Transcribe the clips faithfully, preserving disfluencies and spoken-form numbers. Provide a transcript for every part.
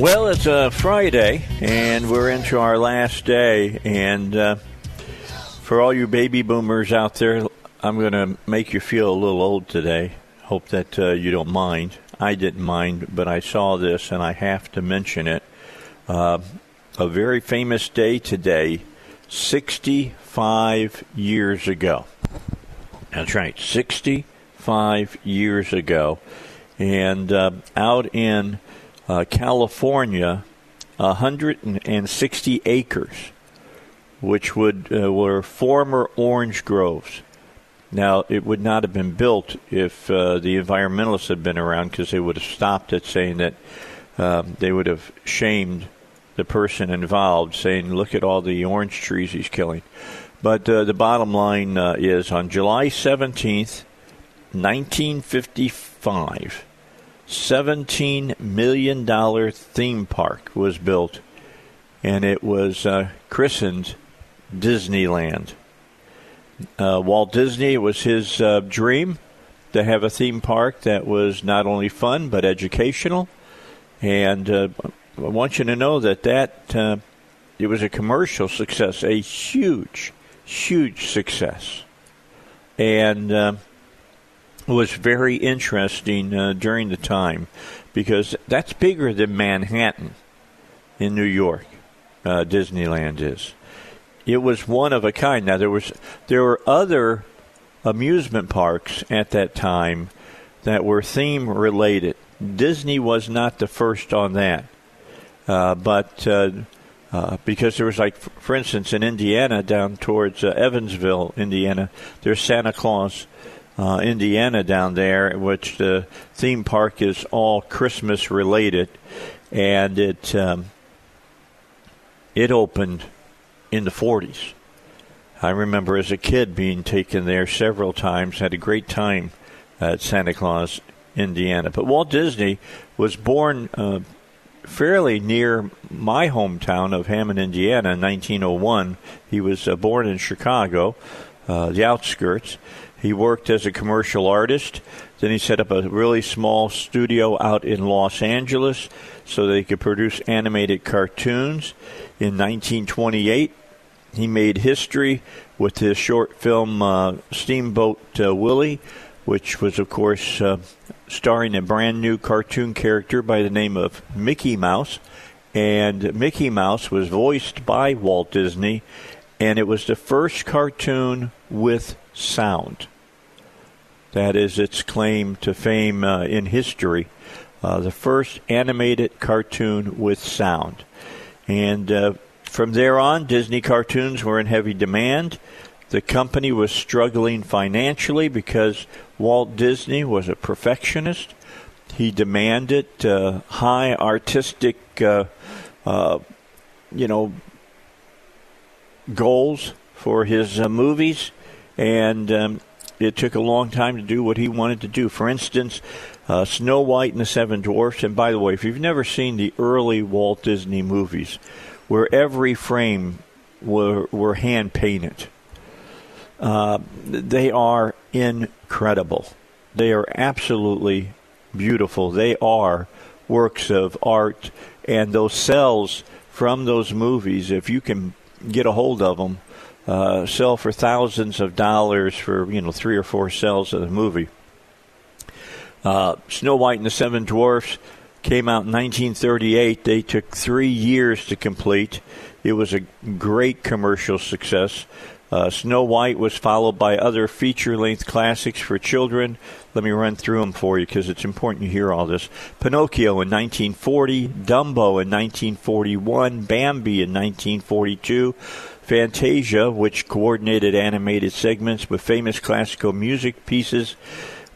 Well, it's a Friday, and we're into our last day, and uh, for all you baby boomers out there, I'm going to make you feel a little old today. Hope that uh, you don't mind. I didn't mind, but I saw this, and I have to mention it. Uh, a very famous day today, sixty-five years ago. That's right, sixty-five years ago, and uh, out in Uh, California, one hundred sixty acres, which would uh, were former orange groves. Now, it would not have been built if uh, the environmentalists had been around, because they would have stopped it, saying that uh, they would have shamed the person involved, saying, look at all the orange trees he's killing. But uh, the bottom line uh, is, on July seventeenth, nineteen fifty-five, seventeen million dollars theme park was built, and it was uh, christened Disneyland. Uh, Walt Disney, it was his uh, dream to have a theme park that was not only fun but educational. And uh, I want you to know that that uh, it was a commercial success, a huge, huge success, and Uh, was very interesting uh, during the time, because that's bigger than Manhattan in New York. Uh, Disneyland is. It was one of a kind. Now, there was there were other amusement parks at that time that were theme related. Disney was not the first on that, uh, but uh, uh, because there was, like, for instance, in Indiana, down towards uh, Evansville, Indiana, there's Santa Claus, Uh, Indiana down there, which the theme park is all Christmas related, and it um, it opened in the forties. I remember as a kid being taken there several times. Had a great time at Santa Claus, Indiana. But Walt Disney was born uh, fairly near my hometown of Hammond, Indiana, in nineteen oh one. He was uh, born in Chicago, uh, the outskirts. He worked as a commercial artist. Then he set up a really small studio out in Los Angeles so that he could produce animated cartoons. In nineteen twenty-eight, he made history with his short film uh, Steamboat uh, Willie, which was, of course, uh, starring a brand-new cartoon character by the name of Mickey Mouse. And Mickey Mouse was voiced by Walt Disney, and it was the first cartoon with sound. That is its claim to fame uh, in history. Uh, the first animated cartoon with sound. And uh, from there on, Disney cartoons were in heavy demand. The company was struggling financially because Walt Disney was a perfectionist. He demanded uh, high artistic, uh, uh, you know, goals for his uh, movies. And um, it took a long time to do what he wanted to do. For instance, uh, Snow White and the Seven Dwarfs. And by the way, if you've never seen the early Walt Disney movies, where every frame were, were hand-painted, uh, they are incredible. They are absolutely beautiful. They are works of art. And those cells from those movies, if you can get a hold of them, Uh, sell for thousands of dollars for, you know, three or four sales of the movie. Uh, Snow White and the Seven Dwarfs came out in nineteen thirty-eight. They took three years to complete. It was a great commercial success. Uh, Snow White was followed by other feature-length classics for children. Let me run through them for you because it's important you hear all this. Pinocchio in nineteen forty, Dumbo in nineteen forty-one, Bambi in nineteen forty-two, Fantasia, which coordinated animated segments with famous classical music pieces,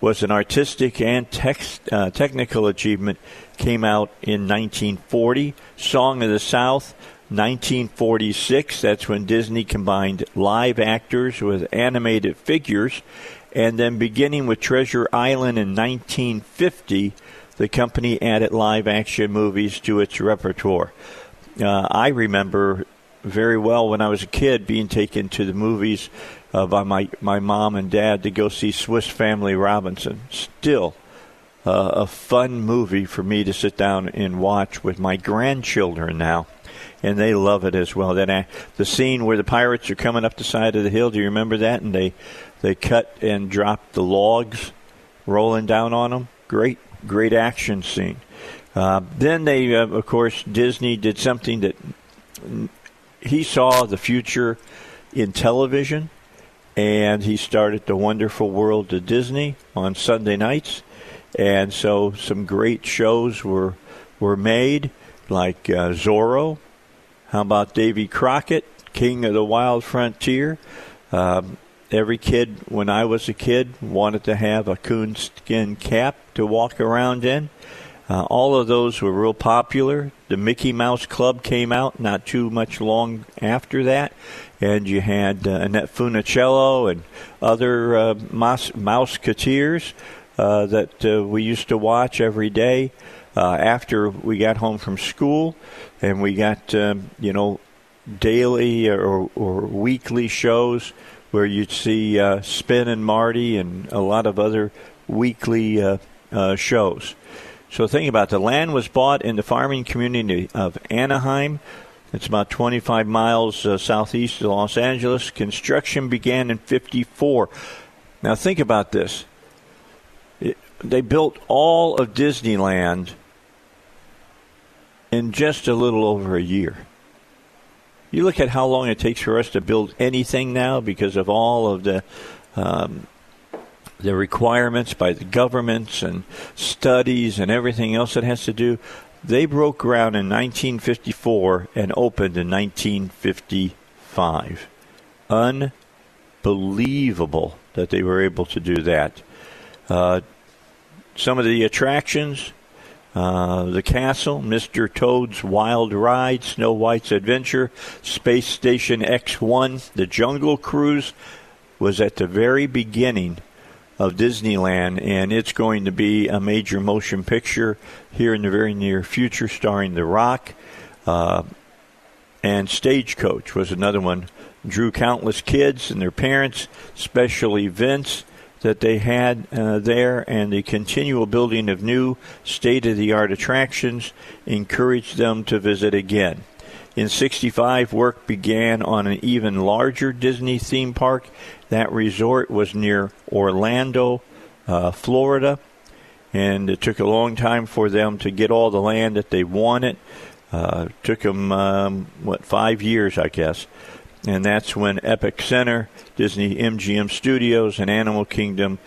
was an artistic and text, uh, technical achievement, came out in nineteen forty. Song of the South, nineteen forty-six, that's when Disney combined live actors with animated figures. And then beginning with Treasure Island in nineteen fifty, the company added live action movies to its repertoire. Uh, I remember very well when I was a kid being taken to the movies uh, by my, my mom and dad to go see Swiss Family Robinson. Still uh, a fun movie for me to sit down and watch with my grandchildren now. And they love it as well. Then I, the scene where the pirates are coming up the side of the hill, do you remember that? And they, they cut and dropped the logs rolling down on them. Great, great action scene. Uh, then they, uh, of course, Disney did something that he saw the future in television. And he started The Wonderful World of Disney on Sunday nights. And so some great shows were, were made, like uh, Zorro. How about Davy Crockett, King of the Wild Frontier? Um, every kid, when I was a kid, wanted to have a coonskin cap to walk around in. Uh, all of those were real popular. The Mickey Mouse Club came out not too much long after that. And you had uh, Annette Funicello and other uh, mouse, mouseketeers uh, that uh, we used to watch every day. Uh, after we got home from school, and we got, um, you know, daily or, or weekly shows where you'd see uh, Spin and Marty and a lot of other weekly uh, uh, shows. So think about it. The land was bought in the farming community of Anaheim. It's about twenty-five miles uh, southeast of Los Angeles. Construction began in fifty-four. Now think about this. It, they built all of Disneyland in just a little over a year. You look at how long it takes for us to build anything now because of all of the um, the requirements by the governments and studies and everything else it has to do. They broke ground in nineteen fifty-four and opened in nineteen fifty-five. Unbelievable that they were able to do that. Uh, some of the attractions... Uh, the Castle, Mister Toad's Wild Ride, Snow White's Adventure, Space Station X one, the Jungle Cruise was at the very beginning of Disneyland, and it's going to be a major motion picture here in the very near future starring The Rock. Uh, and Stagecoach was another one. Drew countless kids and their parents, special events that they had uh, there, and the continual building of new state-of-the-art attractions encouraged them to visit again. In sixty-five, work began on an even larger Disney theme park. That resort was near Orlando, uh, Florida, and it took a long time for them to get all the land that they wanted. Uh, it took them, um, what, five years, I guess. And that's when Epic Center, Disney M G M Studios, and Animal Kingdom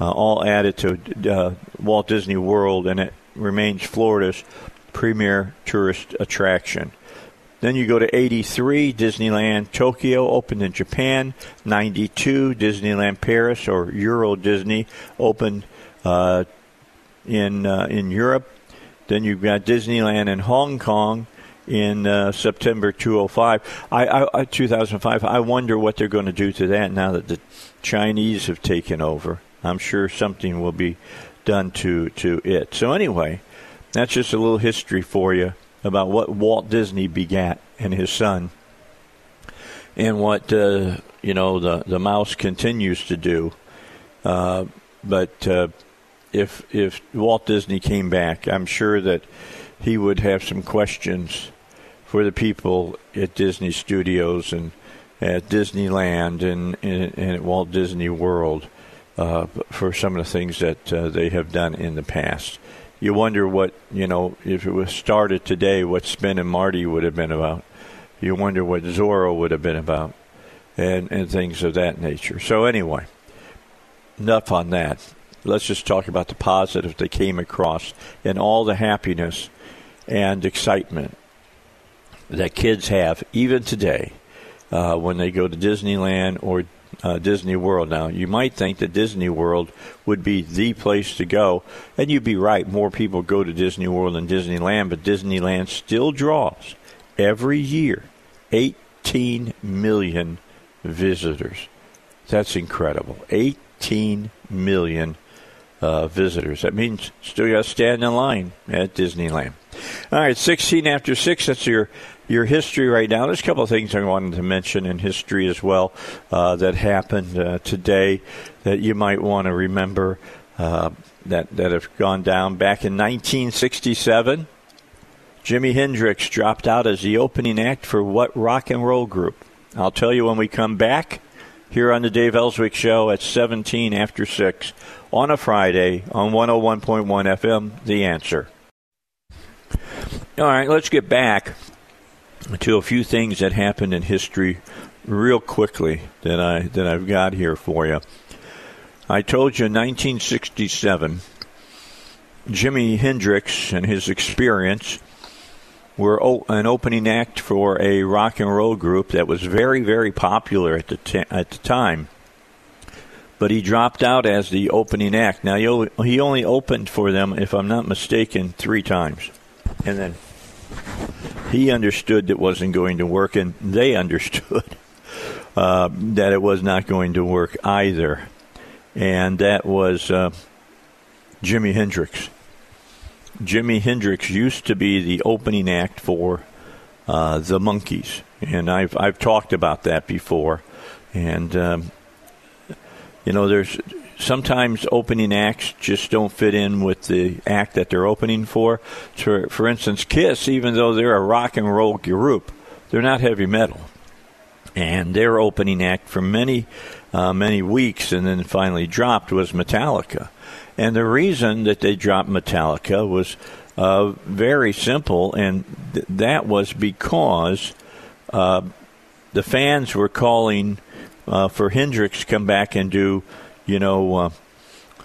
uh, all added to uh, Walt Disney World, and it remains Florida's premier tourist attraction. Then you go to eighty-three, Disneyland Tokyo opened in Japan. ninety-two, Disneyland Paris, or Euro Disney, opened uh, in uh, in Europe. Then you've got Disneyland in Hong Kong. In uh, September two thousand five, I, I, two thousand five, I wonder what they're going to do to that now that the Chinese have taken over. I'm sure something will be done to, to it. So anyway, that's just a little history for you about what Walt Disney begat and his son, and what uh, you know the the mouse continues to do. Uh, but uh, if if Walt Disney came back, I'm sure that he would have some questions for the people at Disney Studios and at Disneyland and, and, and at Walt Disney World uh, for some of the things that uh, they have done in the past. You wonder what, you know, if it was started today, what Spin and Marty would have been about. You wonder what Zorro would have been about, and, and things of that nature. So anyway, enough on that. Let's just talk about the positive they came across and all the happiness and excitement that kids have even today uh, when they go to Disneyland or uh, Disney World. Now, you might think that Disney World would be the place to go, and you'd be right. More people go to Disney World than Disneyland, but Disneyland still draws every year eighteen million visitors. That's incredible. eighteen million uh, visitors. That means still got to stand in line at Disneyland. All right, sixteen after six, that's your your history right now. There's a couple of things I wanted to mention in history as well uh, that happened uh, today that you might want to remember uh, that, that have gone down. Back in nineteen sixty-seven, Jimi Hendrix dropped out as the opening act for what rock and roll group? I'll tell you when we come back here on the Dave Elswick Show at seventeen after six on a Friday on one oh one point one F M, The Answer. All right, let's get back to a few things that happened in history real quickly that, I, that I've got here for you. I told you in nineteen sixty-seven, Jimi Hendrix and his experience were o- an opening act for a rock and roll group that was very, very popular at the t- at the time. But he dropped out as the opening act. Now, he only opened for them, if I'm not mistaken, three times. And then he understood that wasn't going to work, and they understood uh, that it was not going to work either. And that was uh, Jimi Hendrix. Jimi Hendrix used to be the opening act for uh, The Monkees, and I've I've talked about that before. And um, you know, there's sometimes opening acts just don't fit in with the act that they're opening for. For, for instance, Kiss, even though they're a rock and roll group, they're not heavy metal. And their opening act for many, uh, many weeks and then finally dropped was Metallica. And the reason that they dropped Metallica was uh, very simple, and th- that was because uh, the fans were calling uh, for Hendrix to come back and do, you know, uh,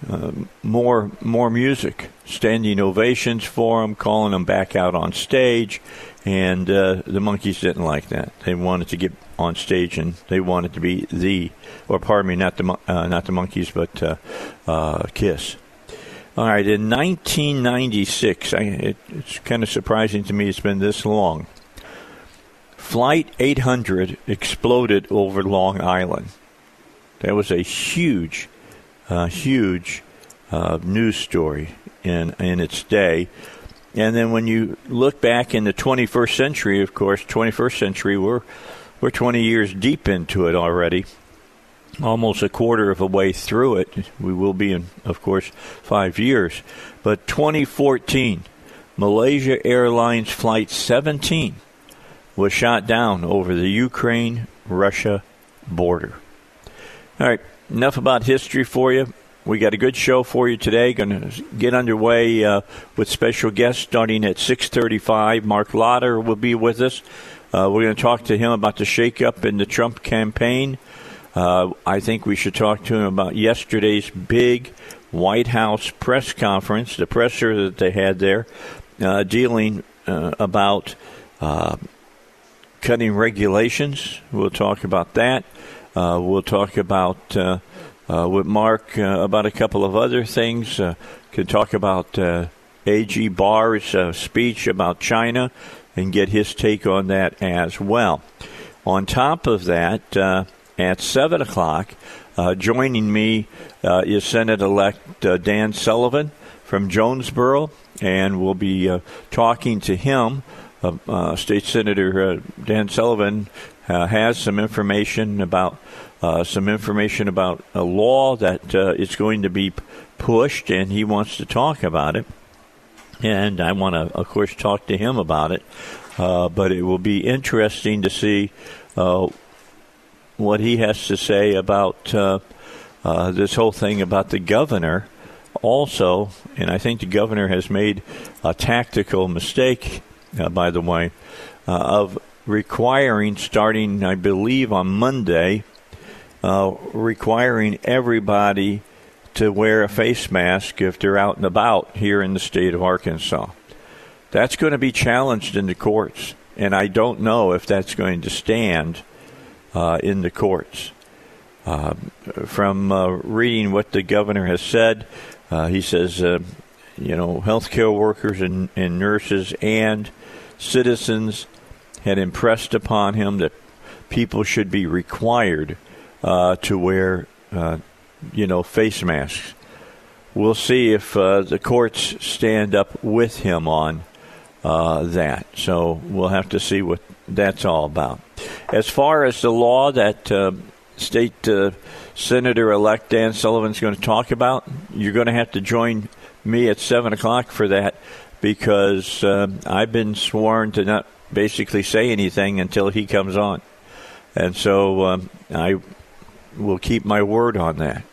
uh, more more music, standing ovations for him, calling him back out on stage, and uh, the Monkees didn't like that. They wanted to get on stage, and they wanted to be the, or pardon me, not the uh, not the Monkees, but uh, uh, Kiss. All right, in nineteen ninety-six, I, it, it's kind of surprising to me it's been this long, Flight eight hundred exploded over Long Island. That was a huge, uh, huge uh, news story in in its day. And then when you look back in the twenty-first century, of course, twenty-first century, we're, we're twenty years deep into it already, almost a quarter of a way through it. We will be in, of course, five years. But twenty fourteen, Malaysia Airlines Flight seventeen was shot down over the Ukraine-Russia border. All right, enough about history for you. We got a good show for you today. Going to get underway uh, with special guests starting at six thirty-five. Marc Lotter will be with us. Uh, we're going to talk to him about the shakeup in the Trump campaign. Uh, I think we should talk to him about yesterday's big White House press conference, the presser that they had there, uh, dealing uh, about uh, cutting regulations. We'll talk about that. Uh, we'll talk about uh, uh, with Mark uh, about a couple of other things. Uh, can talk about uh, A G Barr's uh, speech about China and get his take on that as well. On top of that, uh, at seven o'clock, uh, joining me uh, is Senate-elect uh, Dan Sullivan from Jonesboro, and we'll be uh, talking to him. Uh, uh, State Senator uh, Dan Sullivan uh, has some information about uh, some information about a law that uh, is going to be pushed, and he wants to talk about it. And I want to, of course, talk to him about it. Uh, but it will be interesting to see uh, what he has to say about uh, uh, this whole thing about the governor also, and I think the governor has made a tactical mistake, uh, by the way, uh, of requiring, starting, I believe, on Monday, uh, requiring everybody to wear a face mask if they're out and about here in the state of Arkansas. That's going to be challenged in the courts, and I don't know if that's going to stand uh, in the courts. Uh, from uh, reading what the governor has said, uh, he says, uh, you know, healthcare workers and, and nurses and citizens had impressed upon him that people should be required uh, to wear, uh, you know, face masks. We'll see if uh, the courts stand up with him on uh, that. So we'll have to see what that's all about. As far as the law that uh, State uh, Senator-elect Dan Sullivan's going to talk about, you're going to have to join me at seven o'clock for that, because uh, I've been sworn to not basically say anything until he comes on. And so um, I will keep my word on that.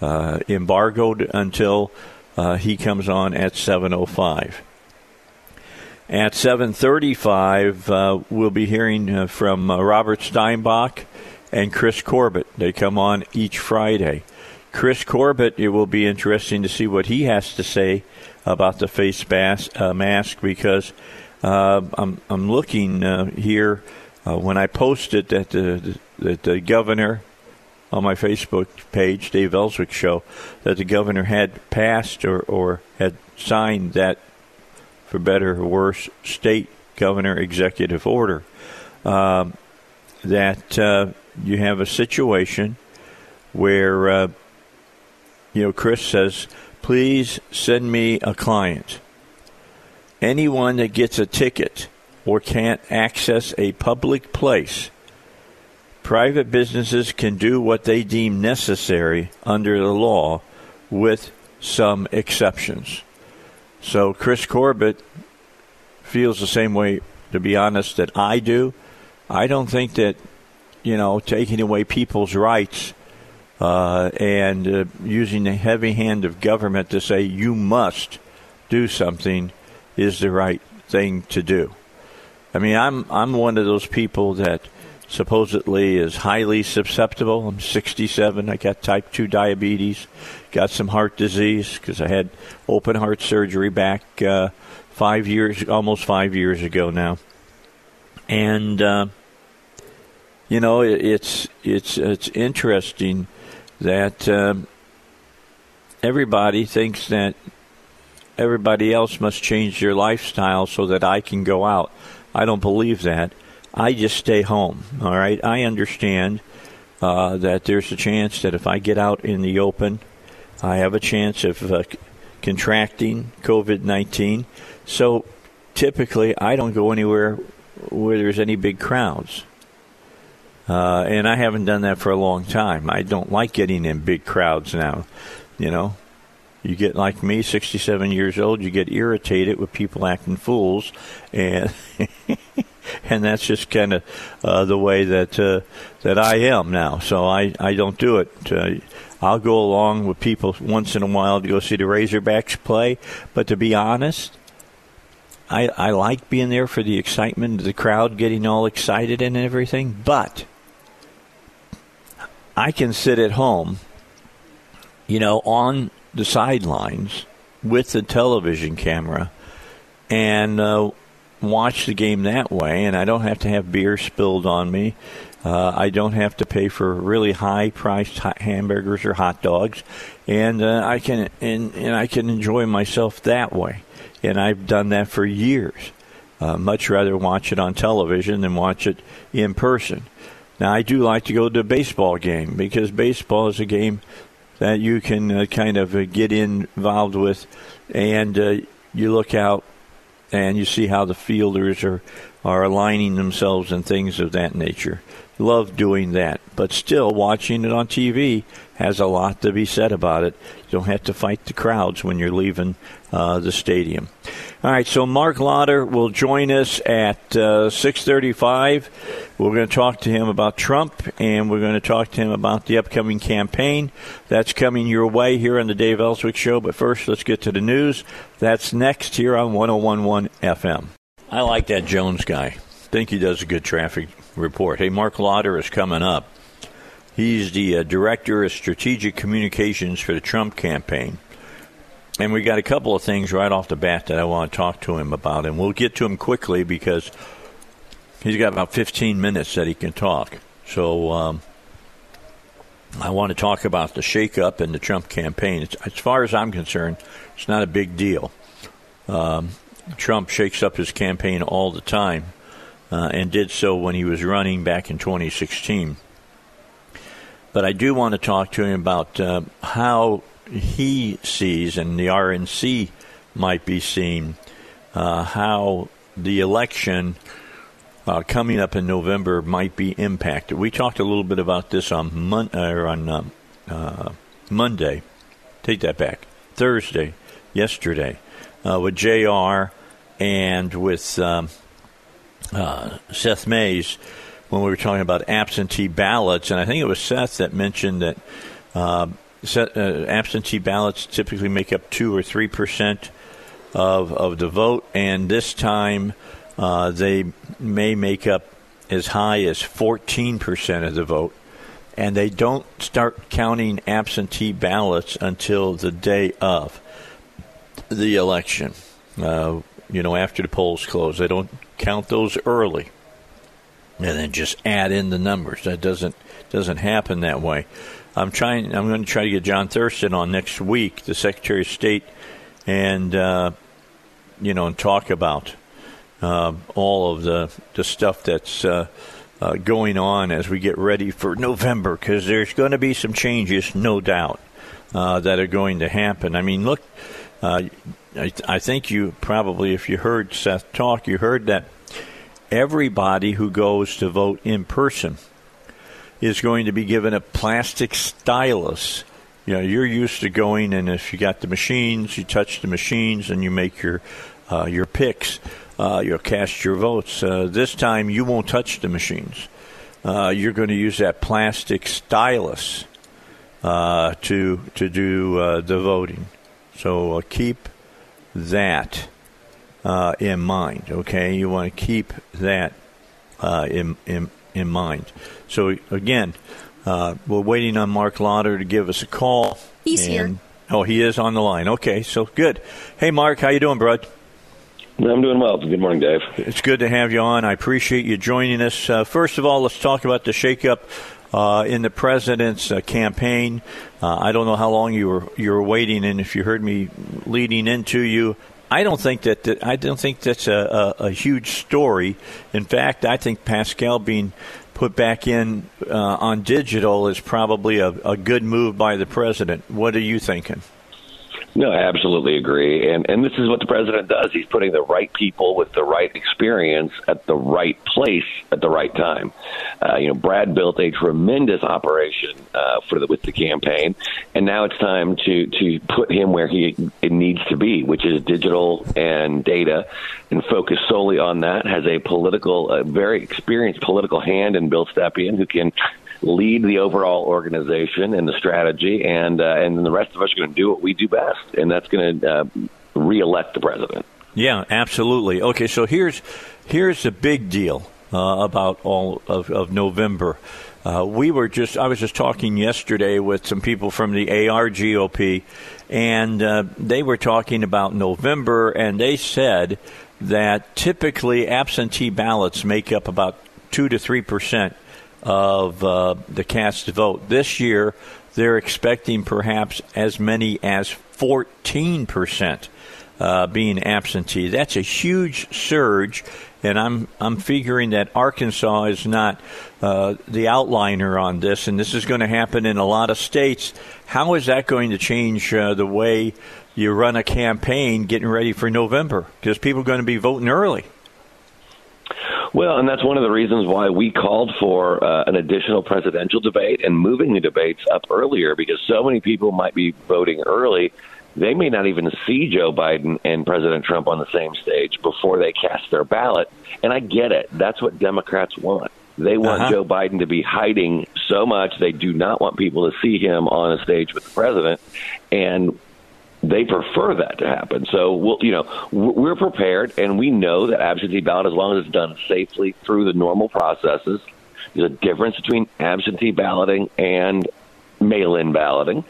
Uh, embargoed until uh, he comes on at seven oh five. At seven thirty-five, uh, we'll be hearing uh, from uh, Robert Steinbuch and Chris Corbett. They come on each Friday. Chris Corbett, it will be interesting to see what he has to say about the face bas- uh, mask, because uh, I'm, I'm looking uh, here uh, when I posted that the, that the governor on my Facebook page, Dave Elswick Show, that the governor had passed or, or had signed that, for better or worse, state governor executive order, uh, that uh, you have a situation where, uh, you know, Chris says, please send me a client. Anyone that gets a ticket or can't access a public place, private businesses can do what they deem necessary under the law, with some exceptions. So Chris Corbett feels the same way, to be honest, that I do. I don't think that, you know, taking away people's rights uh, and uh, using the heavy hand of government to say you must do something is the right thing to do. I mean, I'm I'm one of those people that supposedly is highly susceptible. I'm sixty-seven. I got type two diabetes, got some heart disease because I had open heart surgery back uh, five years, almost five years ago now. And uh, you know, it, it's it's it's interesting that um, everybody thinks that everybody else must change their lifestyle so that I can go out. I don't believe that. I just stay home, all right? I understand uh, that there's a chance that if I get out in the open, I have a chance of uh, contracting covid nineteen. So typically I don't go anywhere where there's any big crowds. Uh, and I haven't done that for a long time. I don't like getting in big crowds now, you know. You get like me, sixty-seven years old, you get irritated with people acting fools, and and that's just kind of uh, the way that uh, that I am now. So I, I don't do it. Uh, I'll go along with people once in a while to go see the Razorbacks play. But to be honest, I I like being there for the excitement of the crowd, getting all excited and everything. But I can sit at home, you know, on the sidelines with the television camera and uh, watch the game that way, and I don't have to have beer spilled on me. Uh, I don't have to pay for really high-priced hamburgers or hot dogs, and uh, I can and, and I can enjoy myself that way. And I've done that for years. Uh, much rather watch it on television than watch it in person. Now, I do like to go to a baseball game, because baseball is a game that you can uh, kind of uh, get involved with, and uh, you look out and you see how the fielders are, are aligning themselves and things of that nature. love doing that. But still, watching it on T V has a lot to be said about it. You don't have to fight the crowds when you're leaving uh, the stadium. All right, so Marc Lotter will join us at uh, six thirty-five. We're going to talk to him about Trump, and we're going to talk to him about the upcoming campaign. That's coming your way here on the Dave Elswick Show. But first, let's get to the news. That's next here on one oh one point one F M. I like that Jones guy. I think he does a good traffic report. Hey, Marc Lotter is coming up. He's the uh, director of strategic communications for the Trump campaign. And we got a couple of things right off the bat that I want to talk to him about. And we'll get to him quickly because he's got about fifteen minutes that he can talk. So um, I want to talk about the shakeup in the Trump campaign. It's, as far as I'm concerned, it's not a big deal. Um, Trump shakes up his campaign all the time uh, and did so when he was running back in twenty sixteen. But I do want to talk to him about uh, how he sees, and the R N C might be seeing, uh, how the election uh, coming up in November might be impacted. We talked a little bit about this on, Mon- or on um, uh, Monday. Take that back. Thursday, yesterday, uh, with J R and with um, uh, Seth Mays, when we were talking about absentee ballots, and I think it was Seth that mentioned that uh, set, uh, absentee ballots typically make up two or three percent of, of the vote, and this time uh, they may make up as high as fourteen percent of the vote, and they don't start counting absentee ballots until the day of the election, uh, you know, after the polls close. They don't count those early and then just add in the numbers. That doesn't doesn't happen that way. I'm trying. I'm going to try to get John Thurston on next week, the Secretary of State, and uh, you know, and talk about uh, all of the the stuff that's uh, uh, going on as we get ready for November, because there's going to be some changes, no doubt, uh, that are going to happen. I mean, look, uh, I, I think you probably, if you heard Seth talk, you heard that. Everybody who goes to vote in person is going to be given a plastic stylus. You know, you're used to going, and if you got the machines, you touch the machines and you make your uh, your picks. Uh, you'll cast your votes. Uh, this time, you won't touch the machines. Uh, you're going to use that plastic stylus uh, to to do uh, the voting. So uh, keep that Uh, in mind, okay? You want to keep that uh, in, in in mind. So, again, uh, we're waiting on Marc Lotter to give us a call. He's and, here. Oh, he is on the line. Okay, so good. Hey, Marc, how you doing, bud? I'm doing well. Good morning, Dave. It's good to have you on. I appreciate you joining us. Uh, first of all, let's talk about the shakeup uh, in the president's uh, campaign. Uh, I don't know how long you were you were waiting, and if you heard me leading into you, I don't think that, that I don't think that's a, a, a huge story. In fact, I think Pascal being put back in uh, on digital is probably a, a good move by the president. What are you thinking? No, I absolutely agree. And and this is what the president does. He's putting the right people with the right experience at the right place at the right time. Uh, you know, Brad built a tremendous operation uh, for the, with the campaign, and now it's time to, to put him where he it needs to be, which is digital and data, and focus solely on that. Has a political, a very experienced political hand in Bill Stepien, who can lead the overall organization and the strategy, and uh, and the rest of us are going to do what we do best, and that's going to uh, re-elect the president. Yeah, absolutely. Okay, so here's here's the big deal uh, about all of, of November. Uh, we were just I was just talking yesterday with some people from the A R G O P, and uh, they were talking about November, and they said that typically absentee ballots make up about two to three percent of uh, the cast vote. This year, they're expecting perhaps as many as fourteen percent uh, being absentee. That's a huge surge, and I'm I'm figuring that Arkansas is not uh, the outliner on this, and this is going to happen in a lot of states. How is that going to change uh, the way you run a campaign getting ready for November? Because people are going to be voting early. Well, and that's one of the reasons why we called for uh, an additional presidential debate and moving the debates up earlier, because so many people might be voting early. They may not even see Joe Biden and President Trump on the same stage before they cast their ballot. And I get it. That's what Democrats want. They want uh-huh. Joe Biden to be hiding so much. They do not want people to see him on a stage with the president. And they prefer that to happen. So, we'll, you know, we're prepared, and we know that absentee ballot, as long as it's done safely through the normal processes, there's a difference between absentee balloting and mail-in balloting.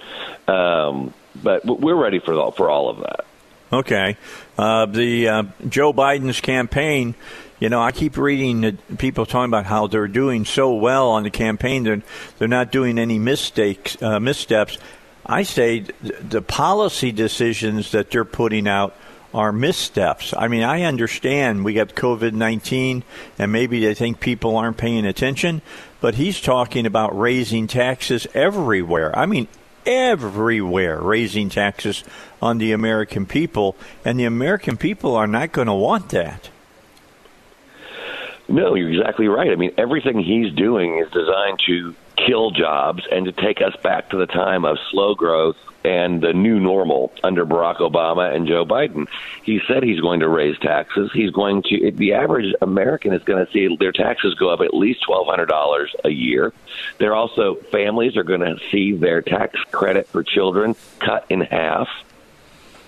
Um, but we're ready for all, for all of that. Okay. Uh, the uh, Joe Biden's campaign... You know, I keep reading the people talking about how they're doing so well on the campaign. They're, they're not doing any mistakes, uh, missteps. I say th- the policy decisions that they're putting out are missteps. I mean, I understand we got covid nineteen, and maybe they think people aren't paying attention. But he's talking about raising taxes everywhere. I mean, everywhere, raising taxes on the American people. And the American people are not going to want that. No, you're exactly right. I mean, everything he's doing is designed to kill jobs and to take us back to the time of slow growth and the new normal under Barack Obama and Joe Biden. He said he's going to raise taxes. He's going to, the average American is going to see their taxes go up at least twelve hundred dollars a year. They're also, families are going to see their tax credit for children cut in half.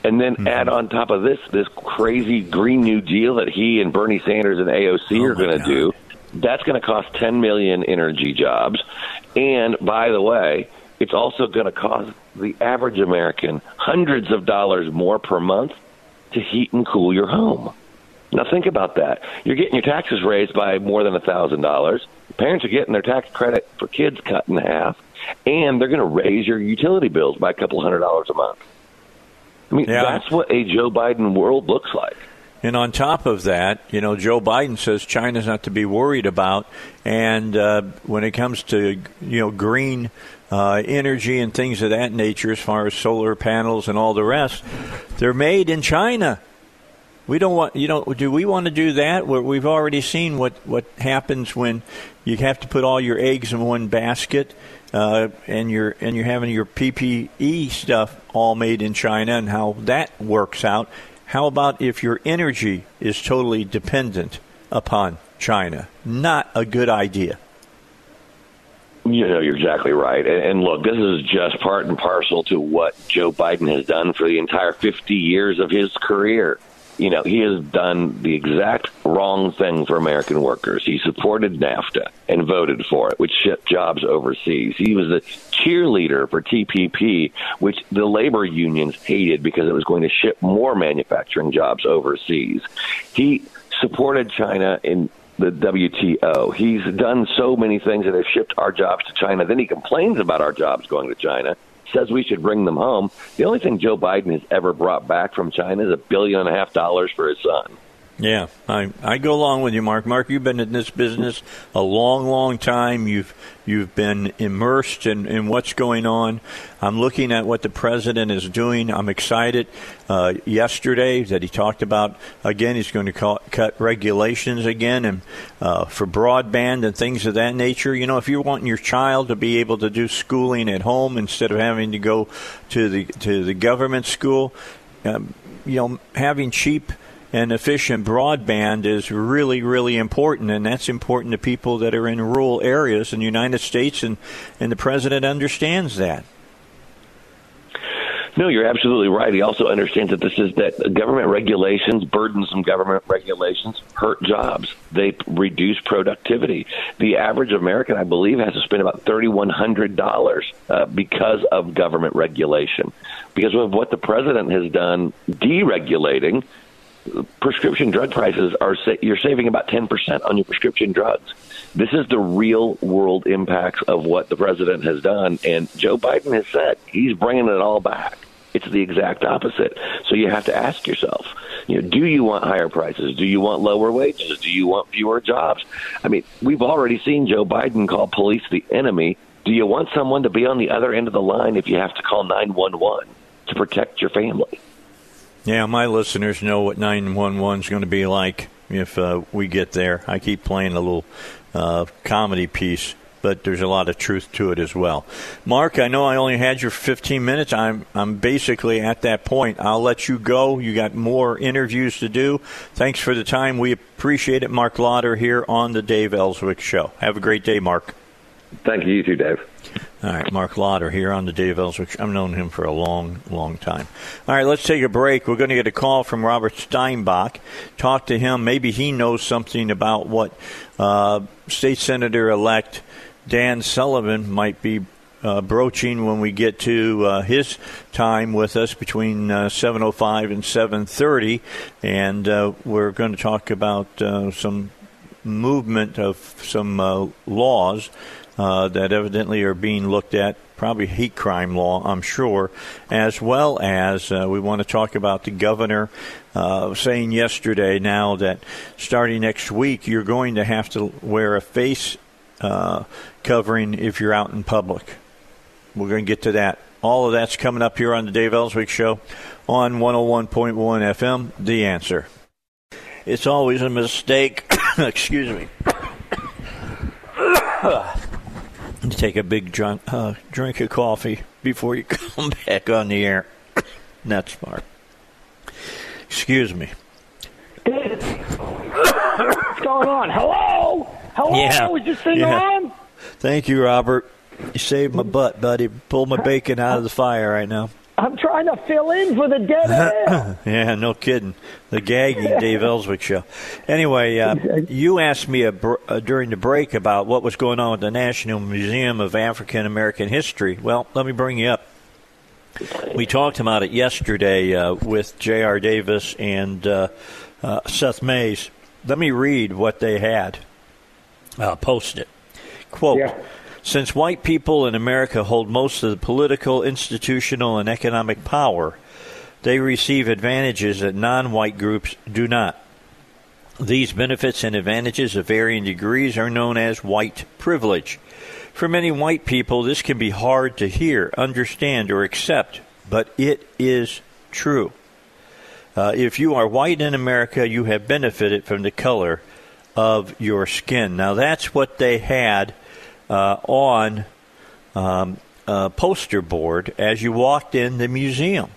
And then mm-hmm. add on top of this, this crazy Green New Deal that he and Bernie Sanders and A O C oh are going to do. That's going to cost ten million energy jobs. And by the way, it's also going to cost the average American hundreds of dollars more per month to heat and cool your home. Now, think about that. You're getting your taxes raised by more than one thousand dollars. Parents are getting their tax credit for kids cut in half. And they're going to raise your utility bills by a couple hundred dollars a month. I mean, yeah. That's what a Joe Biden world looks like. And on top of that, you know, Joe Biden says China's not to be worried about. And uh, when it comes to, you know, green uh, energy and things of that nature, as far as solar panels and all the rest, they're made in China. We don't want, you know, do we want to do that? We've already seen what, what happens when you have to put all your eggs in one basket. Uh, and you're and you're having your P P E stuff all made in China, and how that works out. How about if your energy is totally dependent upon China? Not a good idea. You know, you're exactly right. And, and look, this is just part and parcel to what Joe Biden has done for the entire fifty years of his career. You know, he has done the exact wrong thing for American workers. He supported NAFTA and voted for it, which shipped jobs overseas. He was the cheerleader for T P P, which the labor unions hated because it was going to ship more manufacturing jobs overseas. He supported China in the W T O. He's done so many things that have shipped our jobs to China. Then he complains about our jobs going to China. Says we should bring them home. The only thing Joe Biden has ever brought back from China is a billion and a half dollars for his son. Yeah, I I go along with you, Mark. Mark, you've been in this business a long, long time. You've you've been immersed in, in what's going on. I'm looking at what the president is doing. I'm excited. Uh, yesterday that he talked about, again, he's going to call, cut regulations again and uh, for broadband and things of that nature. You know, if you're wanting your child to be able to do schooling at home instead of having to go to the to the government school, um, you know, having cheap and efficient broadband is really, really important, and that's important to people that are in rural areas in the United States, and, and the president understands that. No, you're absolutely right. He also understands that this is that government regulations, burdensome government regulations, hurt jobs. They reduce productivity. The average American, I believe, has to spend about three thousand one hundred dollars uh, because of government regulation. Because of what the president has done deregulating, prescription drug prices are sa- you're saving about ten percent on your prescription drugs. This is the real world impacts of what the president has done. And Joe Biden has said he's bringing it all back. It's the exact opposite. So you have to ask yourself, you know, do you want higher prices? Do you want lower wages? Do you want fewer jobs? I mean, we've already seen Joe Biden call police the enemy. Do you want someone to be on the other end of the line if you have to call nine one one to protect your family? Yeah, my listeners know what nine one one is going to be like. if uh, we get there. I keep playing a little uh, comedy piece, but there's a lot of truth to it as well. Mark, I know I only had you for fifteen minutes. I'm I'm basically at that point. I'll let you go. You got more interviews to do. Thanks for the time. We appreciate it. Marc Lotter here on the Dave Elswick Show. Have a great day, Mark. Thank you. You too, Dave. All right, Marc Lotter here on the Dave Elswick. I've known him for a long, long time. All right, let's take a break. We're going to get a call from Robert Steinbuch. Talk to him. Maybe he knows something about what uh, State Senator-elect Dan Sullivan might be uh, broaching when we get to uh, his time with us between uh, seven oh five and seven thirty. And uh, we're going to talk about uh, some movement of some uh, laws Uh, that evidently are being looked at, probably hate crime law, I'm sure, as well as uh, we want to talk about the governor uh, saying yesterday now that starting next week you're going to have to wear a face uh, covering if you're out in public. We're going to get to that. All of that's coming up here on the Dave Elswick Show on one oh one point one F M, The Answer. It's always a mistake. Excuse me. To take a big drunk, uh, drink of coffee before you come back on the air. Not smart. Excuse me. Dude, what's going on? Hello? Hello? Yeah. Is this thing yeah. on? Thank you, Robert. You saved my butt, buddy. Pull my bacon out of the fire right now. I'm trying to fill in for the dead air. Yeah, no kidding. The gaggy Dave Elswick Show. Anyway, uh, you asked me a br- uh, during the break about what was going on with the National Museum of African American History. Well, let me bring you up. We talked about it yesterday uh, with J R. Davis and uh, uh, Seth Mays. Let me read what they had uh, posted. Quote. Yeah. Since white people in America hold most of the political, institutional, and economic power, they receive advantages that non-white groups do not. These benefits and advantages of varying degrees are known as white privilege. For many white people, this can be hard to hear, understand, or accept, but it is true. Uh, if you are white in America, you have benefited from the color of your skin. Now, that's what they had Uh, on um, a poster board as you walked in the museum.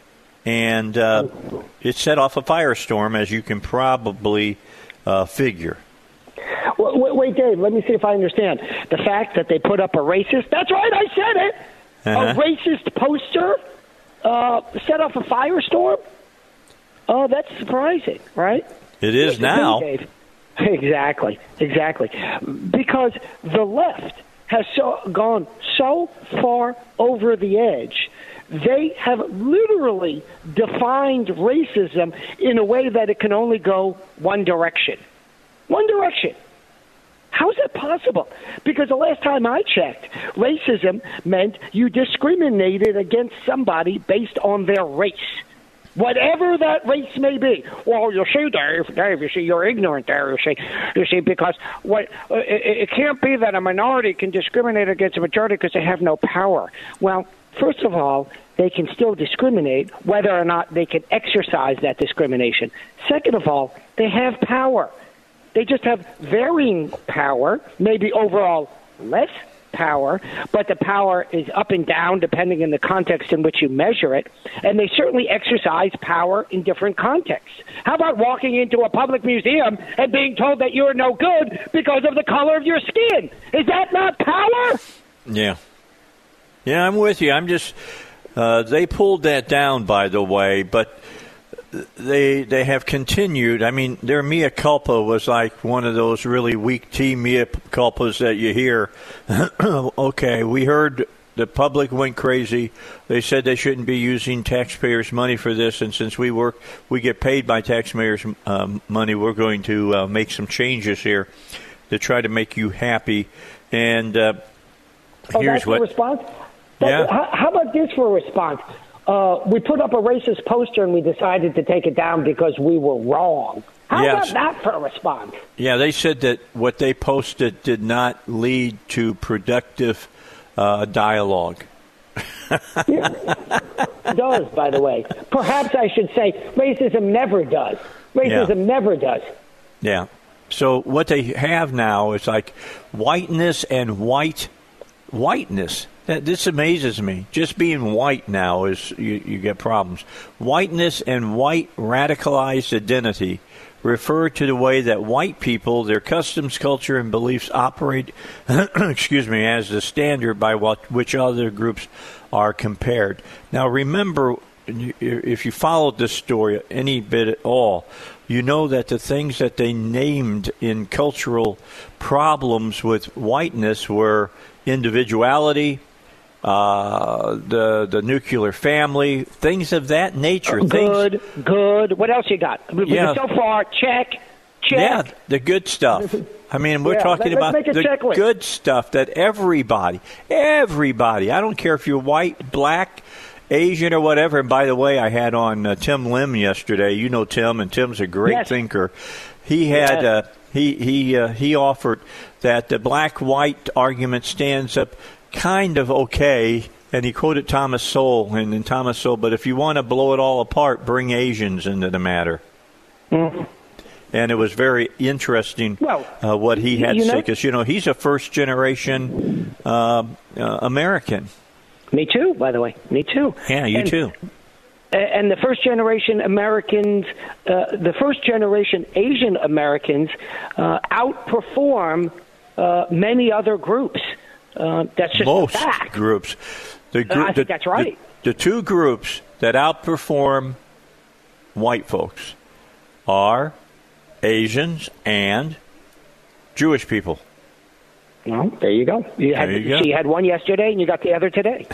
And uh, it set off a firestorm, as you can probably uh, figure. Wait, wait, Dave, let me see if I understand. The fact that they put up a racist, that's right, I said it, uh-huh. a racist poster uh, set off a firestorm? Oh, that's surprising, right? It is now. Dave. Exactly, exactly. Because the left has so gone so far over the edge. They have literally defined racism in a way that it can only go one direction. One direction. How is that possible? Because the last time I checked, racism meant you discriminated against somebody based on their race. Whatever that race may be. Well, you see, Dave, Dave, you see, you're ignorant there, you see, you see, because what it, it can't be that a minority can discriminate against a majority because they have no power. Well, first of all, they can still discriminate whether or not they can exercise that discrimination. Second of all, they have power. They just have varying power, maybe overall less power, but the power is up and down depending on the context in which you measure it, and they certainly exercise power in different contexts. How about walking into a public museum and being told that you're no good because of the color of your skin? Is that not power? Yeah. Yeah, I'm with you. I'm just, uh, they pulled that down, by the way, but They they have continued. I mean, their mea culpa was like one of those really weak tea mea culpas that you hear. Okay, we heard the public went crazy. They said they shouldn't be using taxpayers' money for this, and since we work, we get paid by taxpayers' um, money, we're going to uh, make some changes here to try to make you happy. And uh, oh, here's that's what the response. That, yeah. How, how about this for a response? Uh, we put up a racist poster and we decided to take it down because we were wrong. How yes. about that for a response? Yeah, they said that what they posted did not lead to productive uh, dialogue. It does, by the way. Perhaps I should say racism never does. Racism yeah. never does. Yeah. So what they have now is like whiteness and white whiteness. That, this amazes me. Just being white now is you, you get problems. Whiteness and white radicalized identity refer to the way that white people, their customs, culture, and beliefs operate, excuse me, as the standard by what, which other groups are compared. Now, remember, if you followed this story any bit at all, you know that the things that they named in cultural problems with whiteness were individuality, uh, the the nuclear family, things of that nature. Uh, good, things, good. What else you got? Yeah. So far, check, check. Yeah, the good stuff. I mean, we're yeah, talking about the checklist. Good stuff that everybody, everybody, I don't care if you're white, black, Asian or whatever. And by the way, I had on uh, Tim Lim yesterday. You know Tim, and Tim's a great yes. thinker. He had yes. uh, he he uh, he offered that the black-white argument stands up kind of okay, and he quoted Thomas Sowell, and, and Thomas Sowell, but if you want to blow it all apart, bring Asians into the matter. Mm-hmm. And it was very interesting well, uh, what he had to say, because, you know, he's a first-generation uh, uh, American. Me too, by the way. Me too. Yeah, you and, too. And the first-generation Americans, uh, the first-generation Asian Americans uh, outperform uh, many other groups. Uh, that's just Most a fact. groups. The group, uh, I think the, that's right. The, the two groups that outperform white folks are Asians and Jewish people. Well, there you go. You had, you go. So you had one yesterday, and you got the other today.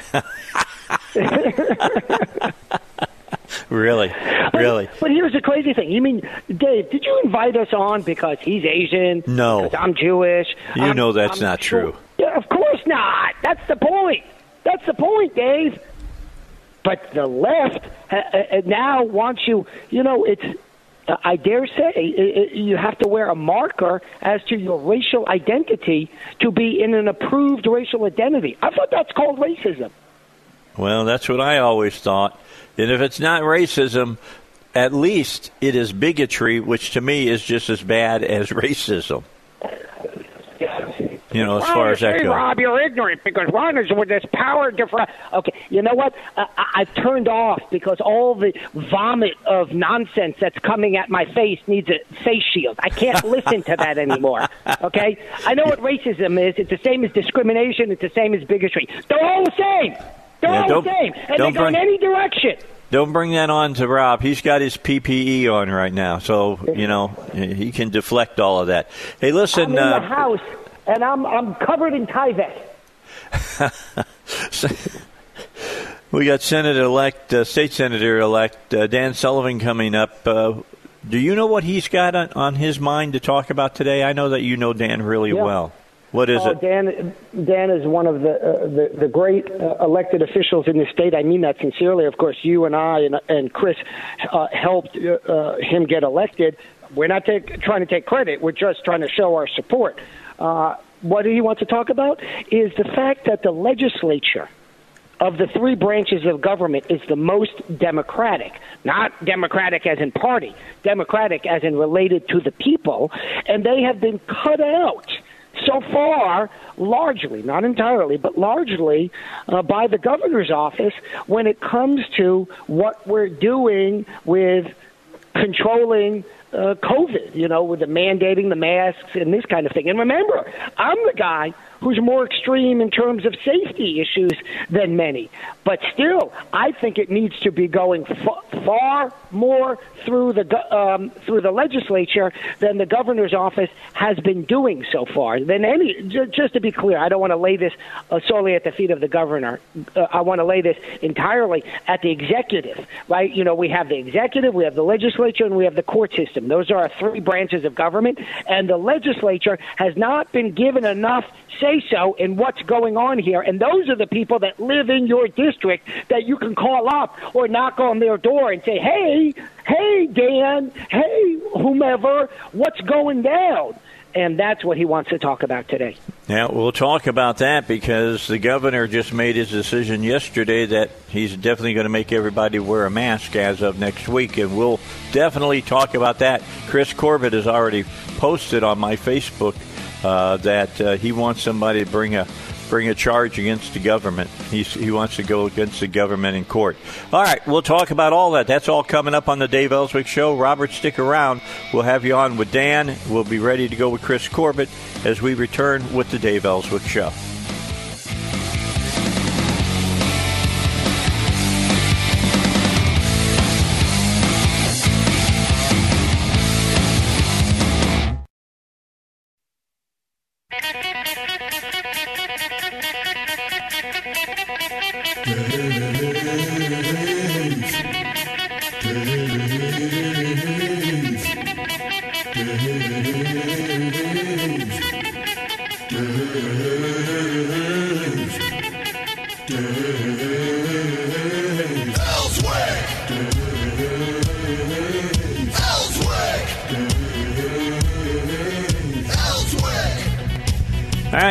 Really, really. But, but here's the crazy thing. You mean, Dave, did you invite us on because he's Asian? No. Because I'm Jewish? You I'm, know that's I'm not true. true. Yeah, of course not. That's the point. That's the point, Dave. But the left uh, now wants you, you know, it's, uh, I dare say, it, it, you have to wear a marker as to your racial identity to be in an approved racial identity. I thought that's called racism. Well, that's what I always thought. And if it's not racism, at least it is bigotry, which to me is just as bad as racism. You know, as well, far as that goes. Rob, you're ignorant because one is with this power difference. Okay, you know what? Uh, I've turned off because all the vomit of nonsense that's coming at my face needs a face shield. I can't listen to that anymore. Okay? I know what racism is. It's the same as discrimination. It's the same as bigotry. They're all the same. They're yeah, all the same, and they go bring, in any direction. Don't bring that on to Rob. He's got his P P E on right now, so, you know, he can deflect all of that. Hey, listen. I'm in uh, the house, and I'm I'm covered in Tyvek. We got Senator-elect, uh, State Senator-elect uh, Dan Sullivan coming up. Uh, do you know what he's got on, on his mind to talk about today? I know that you know Dan really yeah. well. What is oh, it? Dan, Dan is one of the uh, the, the great uh, elected officials in the state. I mean that sincerely. Of course, you and I and, and Chris uh, helped uh, him get elected. We're not take, trying to take credit. We're just trying to show our support. Uh, what he wants to talk about is the fact that the legislature of the three branches of government is the most democratic, not democratic as in party, democratic as in related to the people, and they have been cut out so far, largely, not entirely, but largely uh, by the governor's office when it comes to what we're doing with controlling uh, COVID, you know, with the mandating the masks and this kind of thing. And remember, I'm the guy who's more extreme in terms of safety issues than many. But still, I think it needs to be going f- far more through the um, through the legislature than the governor's office has been doing so far. Than any, j- just to be clear, I don't want to lay this uh, solely at the feet of the governor. Uh, I want to lay this entirely at the executive, right? You know, we have the executive, we have the legislature, and we have the court system. Those are our three branches of government, and the legislature has not been given enough say-so in what's going on here. And those are the people that live in your district that you can call up or knock on their door and say, hey, hey, Dan, hey, whomever, what's going down? And that's what he wants to talk about today. Yeah, we'll talk about that because the governor just made his decision yesterday that he's definitely going to make everybody wear a mask as of next week, and we'll definitely talk about that. Chris Corbett has already posted on my Facebook uh, that uh, he wants somebody to bring a bring a charge against the government. He's, he wants to go against the government in court. All right, we'll talk about all that. That's all coming up on the Dave Elswick Show. Robert, stick around. We'll have you on with Dan. We'll be ready to go with Chris Corbett as we return with the Dave Elswick Show.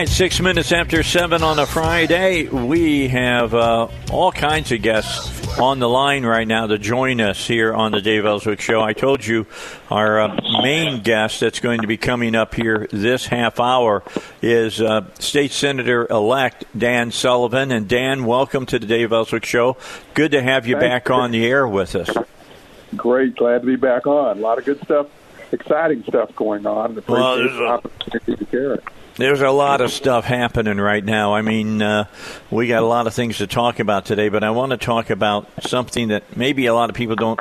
Six minutes after seven on a Friday, we have uh, all kinds of guests on the line right now to join us here on the Dave Elswick Show. I told you our uh, main guest that's going to be coming up here this half hour is uh, State Senator-elect Dan Sullivan. And Dan, welcome to the Dave Elswick Show. Good to have you Thanks. back on the air with us. Great. Glad to be back on. A lot of good stuff, exciting stuff going on. Appreciate well, there's the opportunity to share it. There's a lot of stuff happening right now. I mean, uh, we got a lot of things to talk about today, but I want to talk about something that maybe a lot of people don't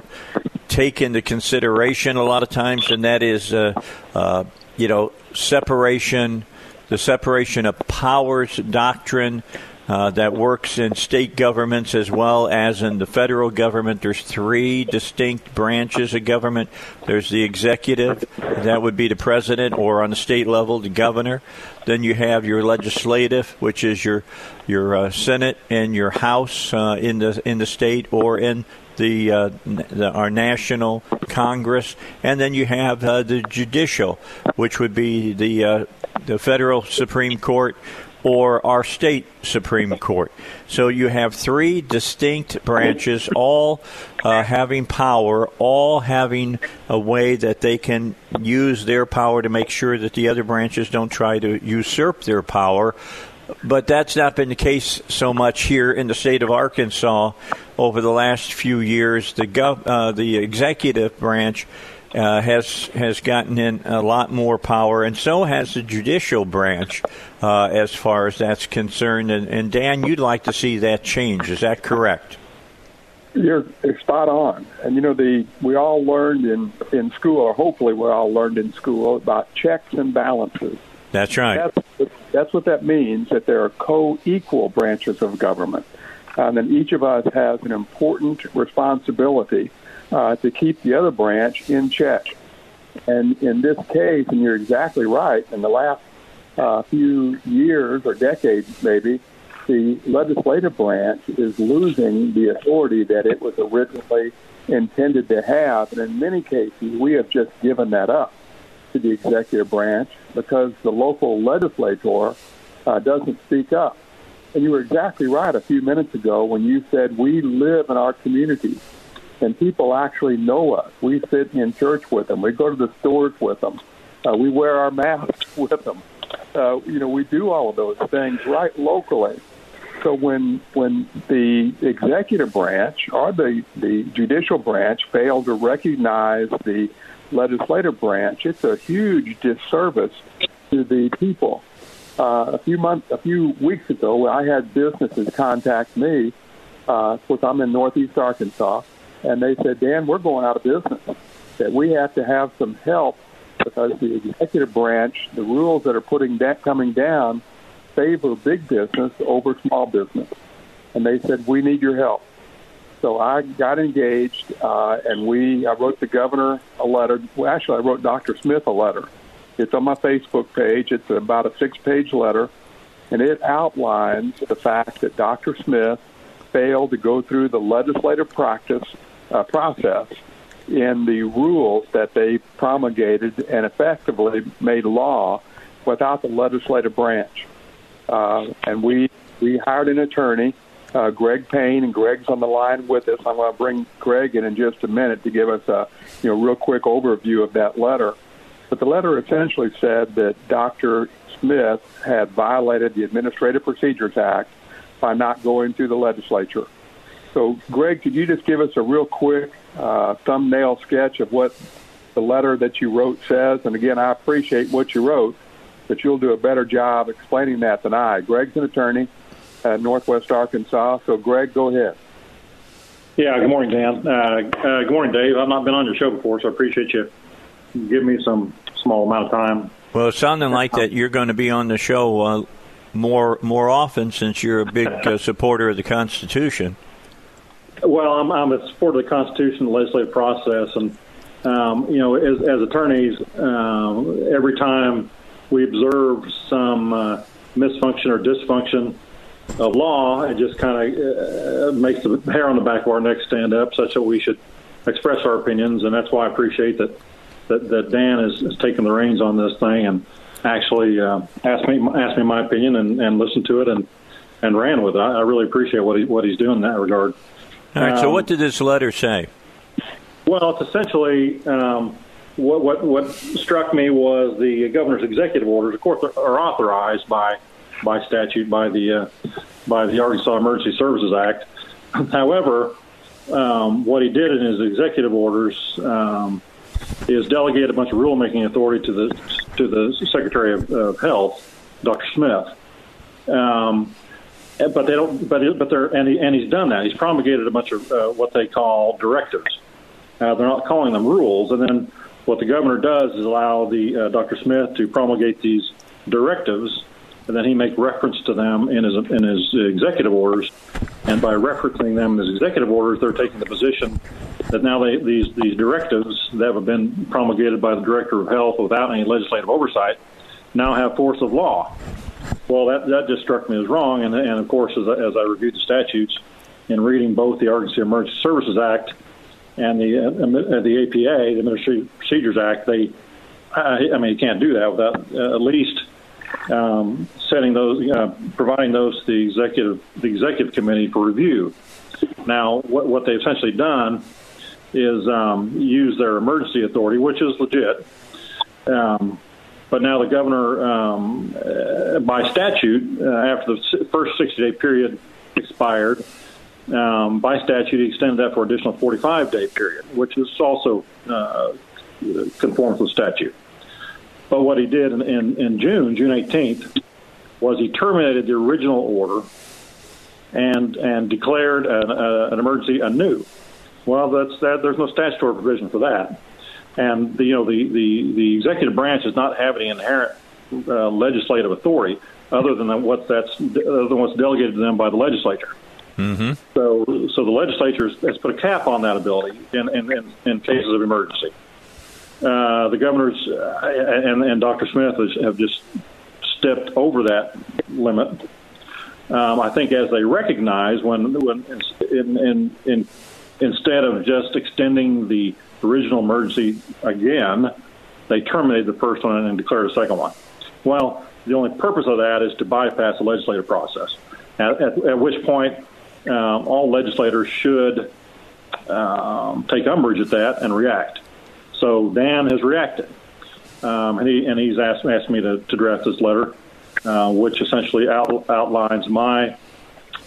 take into consideration a lot of times, and that is, uh, uh, you know, separation, the separation of powers doctrine uh, that works in state governments as well as in the federal government. There's three distinct branches of government. There's the executive, that would be the president, or on the state level, the governor. Then you have your legislative, which is your your uh, Senate and your House uh, in the in the state or in the, uh, the our national Congress. And then you have uh, the judicial, which would be the uh, the federal Supreme Court or our state Supreme Court. So you have three distinct branches, all uh, having power, all having a way that they can use their power to make sure that the other branches don't try to usurp their power. But that's not been the case so much here in the state of Arkansas over the last few years. The gov- uh, the executive branch Uh, has has gotten in a lot more power, and so has the judicial branch uh, as far as that's concerned. And, and, Dan, you'd like to see that change. Is that correct? You're spot on. And, you know, the we all learned in, in school, or hopefully we all learned in school, about checks and balances. That's right. That's, that's what that means, that there are co-equal branches of government. Um, and each of us has an important responsibility Uh, to keep the other branch in check. And in this case, and you're exactly right, in the last uh, few years or decades maybe, the legislative branch is losing the authority that it was originally intended to have. And in many cases, we have just given that up to the executive branch because the local legislator uh, doesn't speak up. And you were exactly right a few minutes ago when you said we live in our communities. And people actually know us. We sit in church with them. We go to the stores with them. Uh, we wear our masks with them. Uh, you know, we do all of those things right locally. So when when the executive branch or the, the judicial branch fail to recognize the legislative branch, it's a huge disservice to the people. Uh, a few months, a few weeks ago, I had businesses contact me. Uh, of course, I'm in Northeast Arkansas. And they said, Dan, we're going out of business, that we have to have some help because the executive branch, the rules that are putting that coming down, favor big business over small business. And they said, we need your help. So I got engaged, uh, and we I wrote the governor a letter. Well, actually, I wrote Doctor Smith a letter. It's on my Facebook page. It's about a six-page letter, and it outlines the fact that Doctor Smith failed to go through the legislative practice Uh, process in the rules that they promulgated and effectively made law without the legislative branch. Uh, and we, we hired an attorney, uh, Greg Payne, and Greg's on the line with us. I'm going to bring Greg in in just a minute to give us a you know real quick overview of that letter. But the letter essentially said that Doctor Smith had violated the Administrative Procedures Act by not going through the legislature. So, Greg, could you just give us a real quick uh, thumbnail sketch of what the letter that you wrote says? And, again, I appreciate what you wrote, but you'll do a better job explaining that than I. Greg's an attorney at Northwest Arkansas. So, Greg, go ahead. Yeah, good morning, Dan. Uh, uh, good morning, Dave. I've not been on your show before, so I appreciate you giving me some small amount of time. Well, it's sounding like that you're going to be on the show uh, more more often since you're a big uh, supporter of the Constitution. Well, I'm, I'm a supporter of the Constitution, the legislative process, and, um, you know, as, as attorneys, um, every time we observe some uh, misfunction or dysfunction of law, it just kind of uh, makes the hair on the back of our neck stand up, such that we should express our opinions, and that's why I appreciate that that, that Dan has, has taken the reins on this thing and actually uh, asked me asked me my opinion and, and listened to it and, and ran with it. I, I really appreciate what he, what he's doing in that regard. All right, so what did this letter say? Um, well, it's essentially um, what, what what struck me was the governor's executive orders, of course, are authorized by by statute by the uh, by the Arkansas Emergency Services Act. However, um, what he did in his executive orders um, is delegate a bunch of rulemaking authority to the to the Secretary of, of Health, Doctor Smith. Um, But they don't. But it, but they're and he, and he's done that. He's promulgated a bunch of uh, what they call directives. Uh, they're not calling them rules. And then what the governor does is allow the uh, Doctor Smith to promulgate these directives, and then he make reference to them in his in his executive orders. And by referencing them in his executive orders, they're taking the position that now they, these these directives that have been promulgated by the Director of Health without any legislative oversight now have force of law. Well, that, that just struck me as wrong, and, and of course, as I, as I reviewed the statutes in reading both the Arkansas Emergency Services Act and the uh, the A P A, the Administrative Procedures Act, they, I, I mean, you can't do that without uh, at least um, setting those, uh, providing those to the executive the executive committee for review. Now, what what they've essentially done is um, use their emergency authority, which is legit. Um, But now the governor, um, uh, by statute, uh, after the first sixty-day period expired, um, by statute he extended that for an additional forty-five day period, which is also uh, conforms with statute. But what he did in, in, in June, June eighteenth, was he terminated the original order and and declared an, uh, an emergency anew. Well, that's that. There's no statutory provision for that. And, the, you know, the, the, the executive branch does not have any inherent uh, legislative authority other than what that's other than what's delegated to them by the legislature. Mm-hmm. So so the legislature has put a cap on that ability in, in, in, in cases of emergency. Uh, the governors uh, and, and Doctor Smith has, have just stepped over that limit. Um, I think as they recognize when, when in, in, in, instead of just extending the original emergency again, they terminated the first one and declared a second one. Well, the only purpose of that is to bypass the legislative process, at, at, at which point um, all legislators should um, take umbrage at that and react. So Dan has reacted, um, and, he, and he's asked, asked me to, to draft this letter, uh, which essentially out, outlines my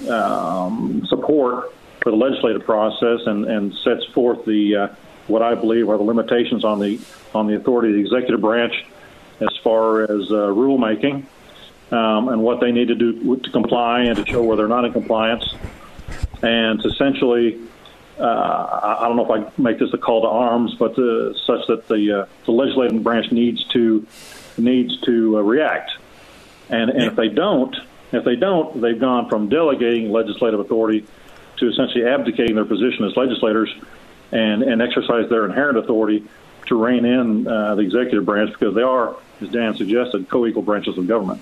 um, support for the legislative process and, and sets forth the uh, what I believe are the limitations on the on the authority of the executive branch as far as uh, rulemaking um, and what they need to do to comply and to show where they're not in compliance. And it's essentially, uh, I don't know if I make this a call to arms, but the, such that the uh, the legislative branch needs to needs to uh, react. And, and if they don't, if they don't, they've gone from delegating legislative authority to essentially abdicating their position as legislators and, and exercise their inherent authority to rein in uh, the executive branch because they are, as Dan suggested, co-equal branches of government.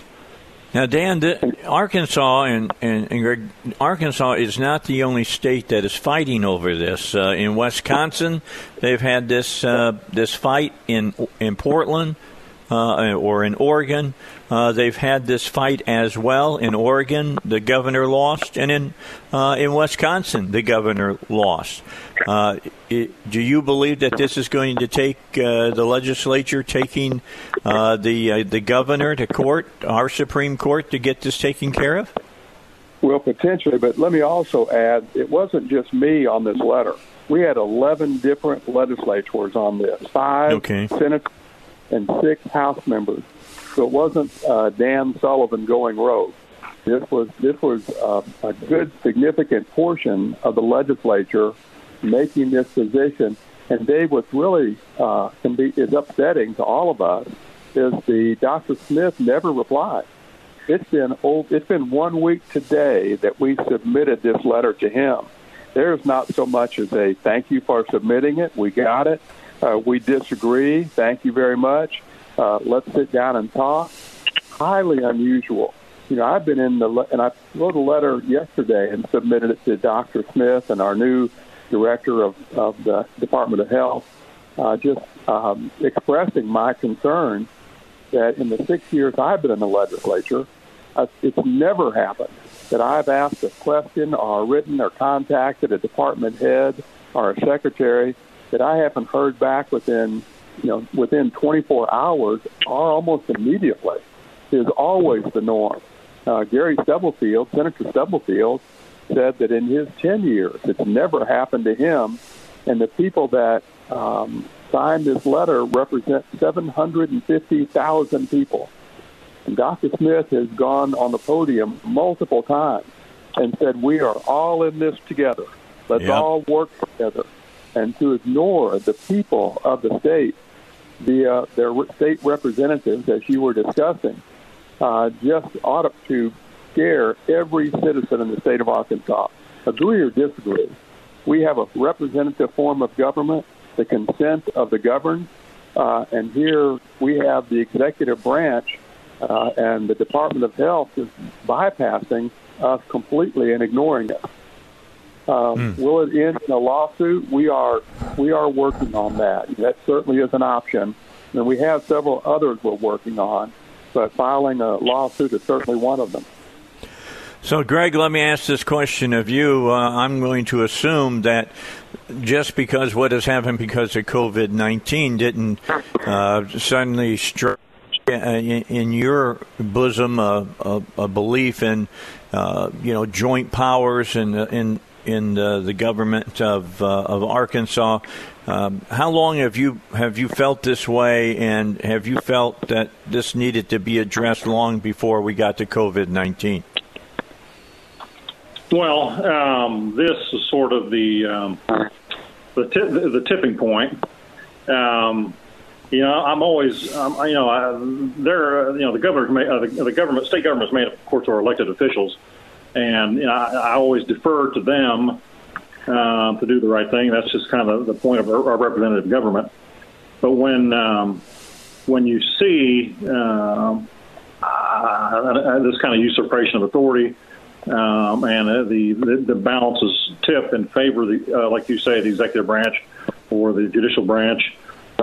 Now, Dan, the, Arkansas and, and, and Greg, Arkansas is not the only state that is fighting over this. Uh, in Wisconsin, they've had this uh, this fight in in Portland. uh, or in Oregon. Uh, they've had this fight as well. In Oregon, the governor lost, and in uh, in Wisconsin, the governor lost. Uh, it, do you believe that this is going to take uh, the legislature taking uh, the uh, the governor to court, our Supreme Court, to get this taken care of? Well, potentially, but let me also add, it wasn't just me on this letter. We had eleven different legislators on this, five okay. senators and six House members. So it wasn't uh, Dan Sullivan going rogue. This was this was uh, a good, significant portion of the legislature making this position. And Dave, what's really uh, can be is upsetting to all of us is the Doctor Smith never replied. It's been old, it's been one week today that we submitted this letter to him. There's not so much as a thank you for submitting it. We got it. Uh, we disagree. Thank you very much. Uh, let's sit down and talk. Highly unusual. You know, I've been in the le- and I wrote a letter yesterday and submitted it to Doctor Smith and our new director of, of the Department of Health, uh, just um, expressing my concern that in the six years I've been in the legislature, it's never happened that I've asked a question or written or contacted a department head or a secretary that I haven't heard back within, you know, within twenty-four hours or almost immediately. Is always the norm. Uh, Gary Stubblefield, Senator Stubblefield, said that in his ten years, it's never happened to him, and the people that um, signed this letter represent seven hundred fifty thousand people. And Doctor Smith has gone on the podium multiple times and said, we are all in this together. Let's yep. all work together. And to ignore the people of the state, the uh, their state representatives, as you were discussing, uh, just ought to scare every citizen in the state of Arkansas. Agree or disagree, we have a representative form of government, the consent of the governed, uh, and here we have the executive branch Uh, and the Department of Health is bypassing us completely and ignoring us. Um, mm. Will it end in a lawsuit? We are we are working on that. That certainly is an option. And we have several others we're working on, but filing a lawsuit is certainly one of them. So, Greg, let me ask this question of you. Uh, I'm going to assume that just because what has happened because of COVID nineteen didn't uh, suddenly strike in your bosom a, a, a belief in, uh, you know, joint powers and in, in in the, the government of uh, of Arkansas. Um, how long have you have you felt this way, and have you felt that this needed to be addressed long before we got to COVID nineteen? Well, um, this is sort of the um, the, t- the tipping point. Um, You know, I'm always, um, you know, I, there. You know, the government, uh, the, the government, state government's made, of course, are elected officials, and you know, I, I always defer to them uh, to do the right thing. That's just kind of the point of our, our representative government. But when um, when you see uh, uh, this kind of usurpation of authority um, and uh, the, the the balances tip in favor of the, uh, like you say, the executive branch or the judicial branch.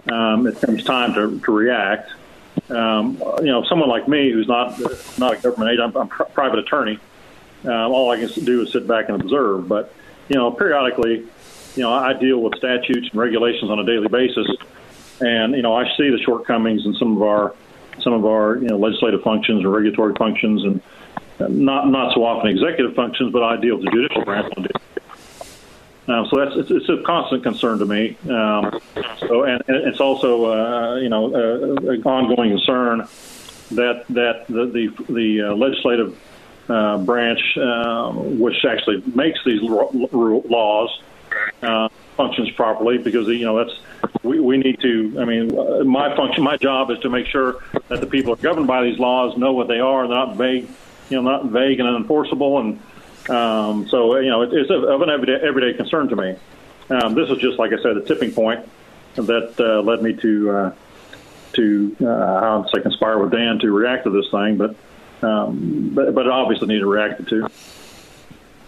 Um, it comes time to, to react. Um, you know, someone like me who's not not a government agent, I'm, I'm a private attorney. Um, all I can do is sit back and observe. But, you know, periodically, you know, I deal with statutes and regulations on a daily basis. And, you know, I see the shortcomings in some of our, some of our you know, legislative functions or regulatory functions and not not so often executive functions, but I deal with the judicial branch. Um, so that's it's, it's a constant concern to me. Um, so, and, and it's also uh, you know uh, an ongoing concern that that the the, the uh, legislative uh, branch, uh, which actually makes these ro- ro- laws, uh, functions properly. Because you know that's we, we need to. I mean, my function, my job is to make sure that the people who are governed by these laws know what they are. They're not vague, you know, not vague and unenforceable and. Um, so, you know, it, it's of an everyday, everyday concern to me. Um, this is just, like I said, a tipping point that uh, led me to, uh, to uh, I would say, conspire with Dan to react to this thing, but um, but, but obviously need to react to.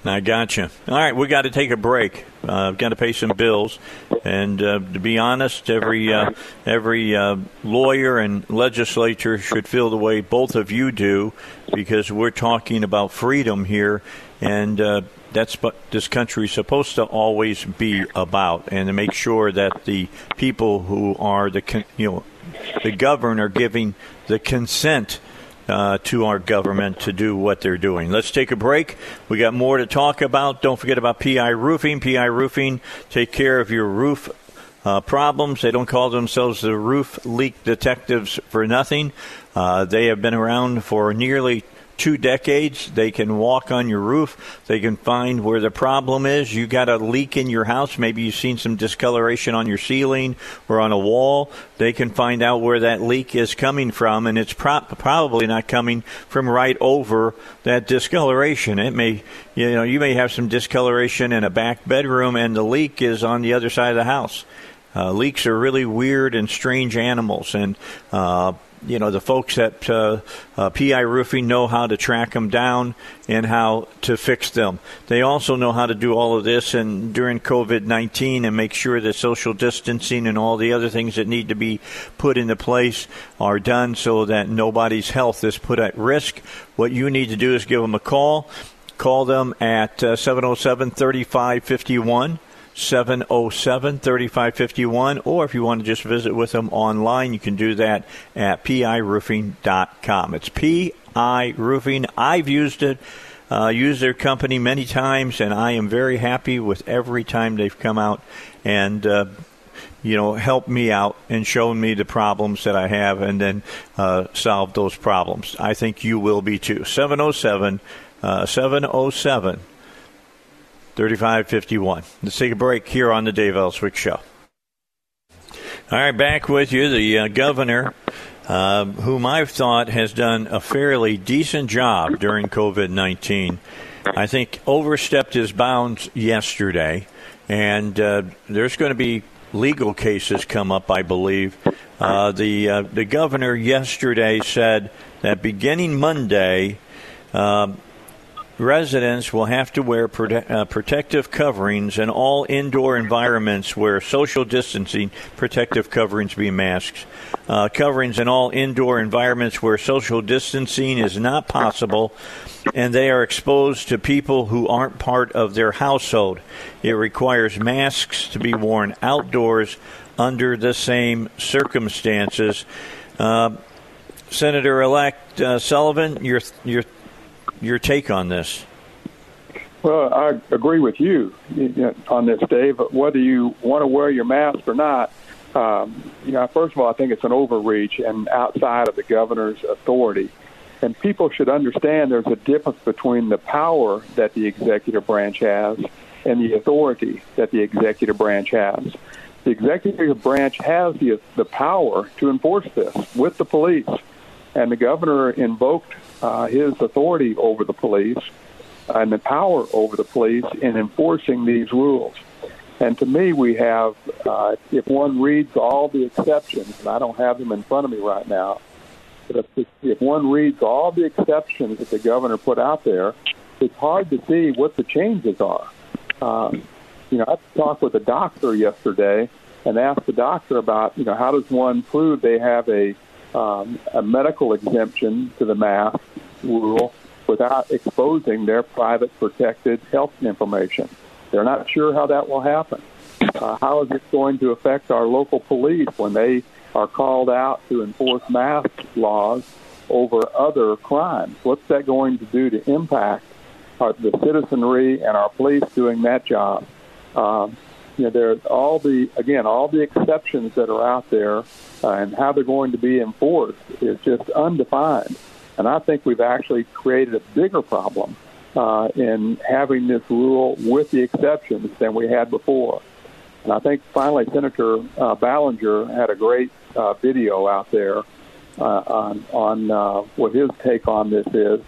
I gotcha. All right, we got to take a break. Uh, got to pay some bills, and uh, to be honest, every uh, every uh, lawyer and legislature should feel the way both of you do, because we're talking about freedom here, and uh, that's what this country is supposed to always be about, and to make sure that the people who are the con- you know the governed are giving the consent Uh, to our government to do what they're doing. Let's take a break. We got more to talk about. Don't forget about P I Roofing. P I Roofing, take care of your roof uh, problems. They don't call themselves the roof leak detectives for nothing. Uh, they have been around for nearly two decades. They can walk on your roof. They can find where the problem is. You got a leak in your house. Maybe you've seen some discoloration on your ceiling or on a wall. They can find out where that leak is coming from, and it's pro- probably not coming from right over that discoloration. It may, you know, you may have some discoloration in a back bedroom, and the leak is on the other side of the house. Uh, leaks are really weird and strange animals, and uh, you know, the folks at uh, uh, P I Roofing know how to track them down and how to fix them. They also know how to do all of this and during covid nineteen and make sure that social distancing and all the other things that need to be put into place are done so that nobody's health is put at risk. What you need to do is give them a call. Call them at uh, seven oh seven, three five five one. seven oh seven, three five five one, or if you want to just visit with them online, you can do that at P I roofing dot com. It's P I Roofing. I've used it, uh, used their company many times, and I am very happy with every time they've come out and uh, you know, helped me out and shown me the problems that I have, and then uh, solved those problems. I think you will be too. seven oh seven, seven oh seven thirty-five fifty-one. Let's take a break here on the Dave Elswick Show. All right, back with you. The uh, governor, uh, whom I've thought has done a fairly decent job during covid nineteen, I think overstepped his bounds yesterday. And uh, there's going to be legal cases come up, I believe. Uh, the, uh, the governor yesterday said that beginning Monday, uh, residents will have to wear prote- uh, protective coverings in all indoor environments where social distancing, protective coverings being masks, uh, coverings in all indoor environments where social distancing is not possible, and they are exposed to people who aren't part of their household. It requires masks to be worn outdoors under the same circumstances. Uh, Senator-elect uh, Sullivan, your your. Your take on this? Well, I agree with you on this, Dave. Whether you want to wear your mask or not, um, you know, first of all, I think it's an overreach and outside of the governor's authority. And people should understand there's a difference between the power that the executive branch has and the authority that the executive branch has. The executive branch has the the power to enforce this with the police, and the governor invoked Uh, his authority over the police and the power over the police in enforcing these rules. And to me, we have, uh, if one reads all the exceptions, and I don't have them in front of me right now, but if, if one reads all the exceptions that the governor put out there, it's hard to see what the changes are. Um, you know, I talked with a doctor yesterday and asked the doctor about, you know, how does one prove they have a Um, a medical exemption to the mask rule without exposing their private protected health information. They're not sure how that will happen. Uh, how is it going to affect our local police when they are called out to enforce mask laws over other crimes? What's that going to do to impact our, the citizenry and our police doing that job? Um, You know, there's all the, again, all the exceptions that are out there uh, and how they're going to be enforced is just undefined. And I think we've actually created a bigger problem uh, in having this rule with the exceptions than we had before. And I think finally Senator uh, Ballinger had a great uh, video out there uh, on, on uh, what his take on this is,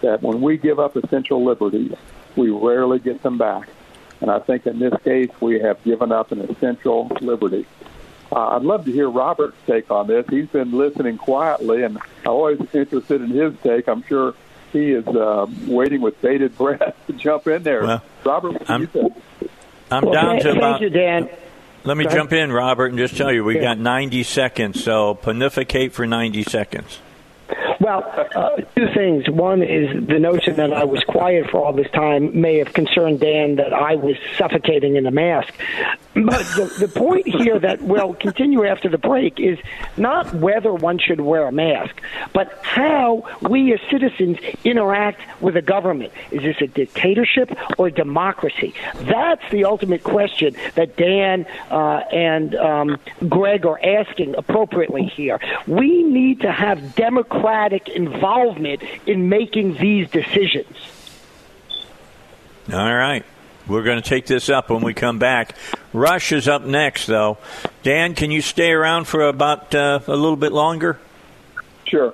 that when we give up essential liberties, we rarely get them back. And I think in this case, we have given up an essential liberty. Uh, I'd love to hear Robert's take on this. He's been listening quietly, and I'm always interested in his take. I'm sure he is uh, waiting with bated breath to jump in there. Well, Robert, what do I'm, you think? I'm well, down to about... Thank you, Dan. Let me jump in, Robert, and just tell you, we got ninety seconds, so pontificate for ninety seconds. Well, uh, two things. One is the notion that I was quiet for all this time may have concerned Dan that I was suffocating in a mask. But the, the point here that will continue after the break is not whether one should wear a mask, but how we as citizens interact with a government. Is this a dictatorship or a democracy? That's the ultimate question that Dan uh, and um, Greg are asking appropriately here. We need to have democratic involvement in making these decisions. All right. We're going to take this up when we come back. Rush is up next, though. Dan, can you stay around for about uh, a little bit longer? Sure.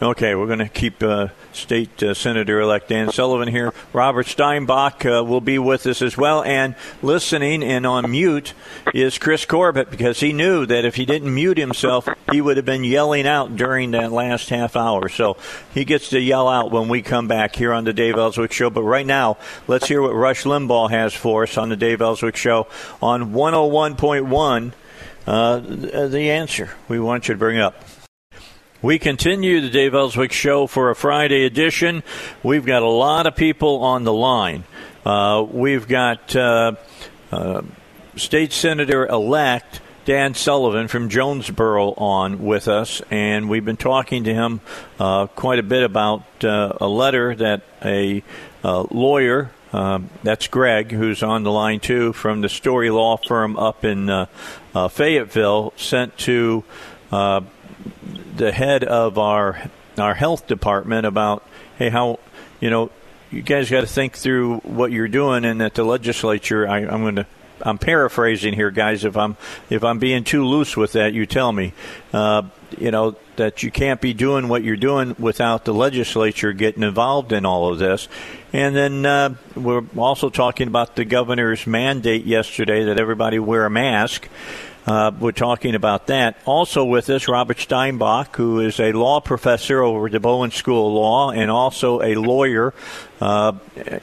Okay, we're going to keep uh, State uh, Senator-elect Dan Sullivan here. Robert Steinbuch uh, will be with us as well. And listening and on mute is Chris Corbett, because he knew that if he didn't mute himself, he would have been yelling out during that last half hour. So he gets to yell out when we come back here on the Dave Elswick Show. But right now, let's hear what Rush Limbaugh has for us on the Dave Elswick Show on one oh one point one, uh, the answer we want you to bring up. We continue the Dave Elswick Show for a Friday edition. We've got a lot of people on the line. Uh, we've got uh, uh, State Senator-elect Dan Sullivan from Jonesboro on with us, and we've been talking to him uh, quite a bit about uh, a letter that a uh, lawyer, uh, that's Greg, who's on the line too, from the Story Law Firm up in uh, uh, Fayetteville, sent to uh the head of our our health department about, hey, how, you know, you guys got to think through what you're doing, and that the legislature, I, I'm going to, I'm paraphrasing here, guys. If I'm if I'm being too loose with that, you tell me. Uh, you know, that you can't be doing what you're doing without the legislature getting involved in all of this. And then uh, we're also talking about the governor's mandate yesterday that everybody wear a mask. Uh, we're talking about that. Also with us, Robert Steinbuch, who is a law professor over at the Bowen School of Law and also a lawyer uh,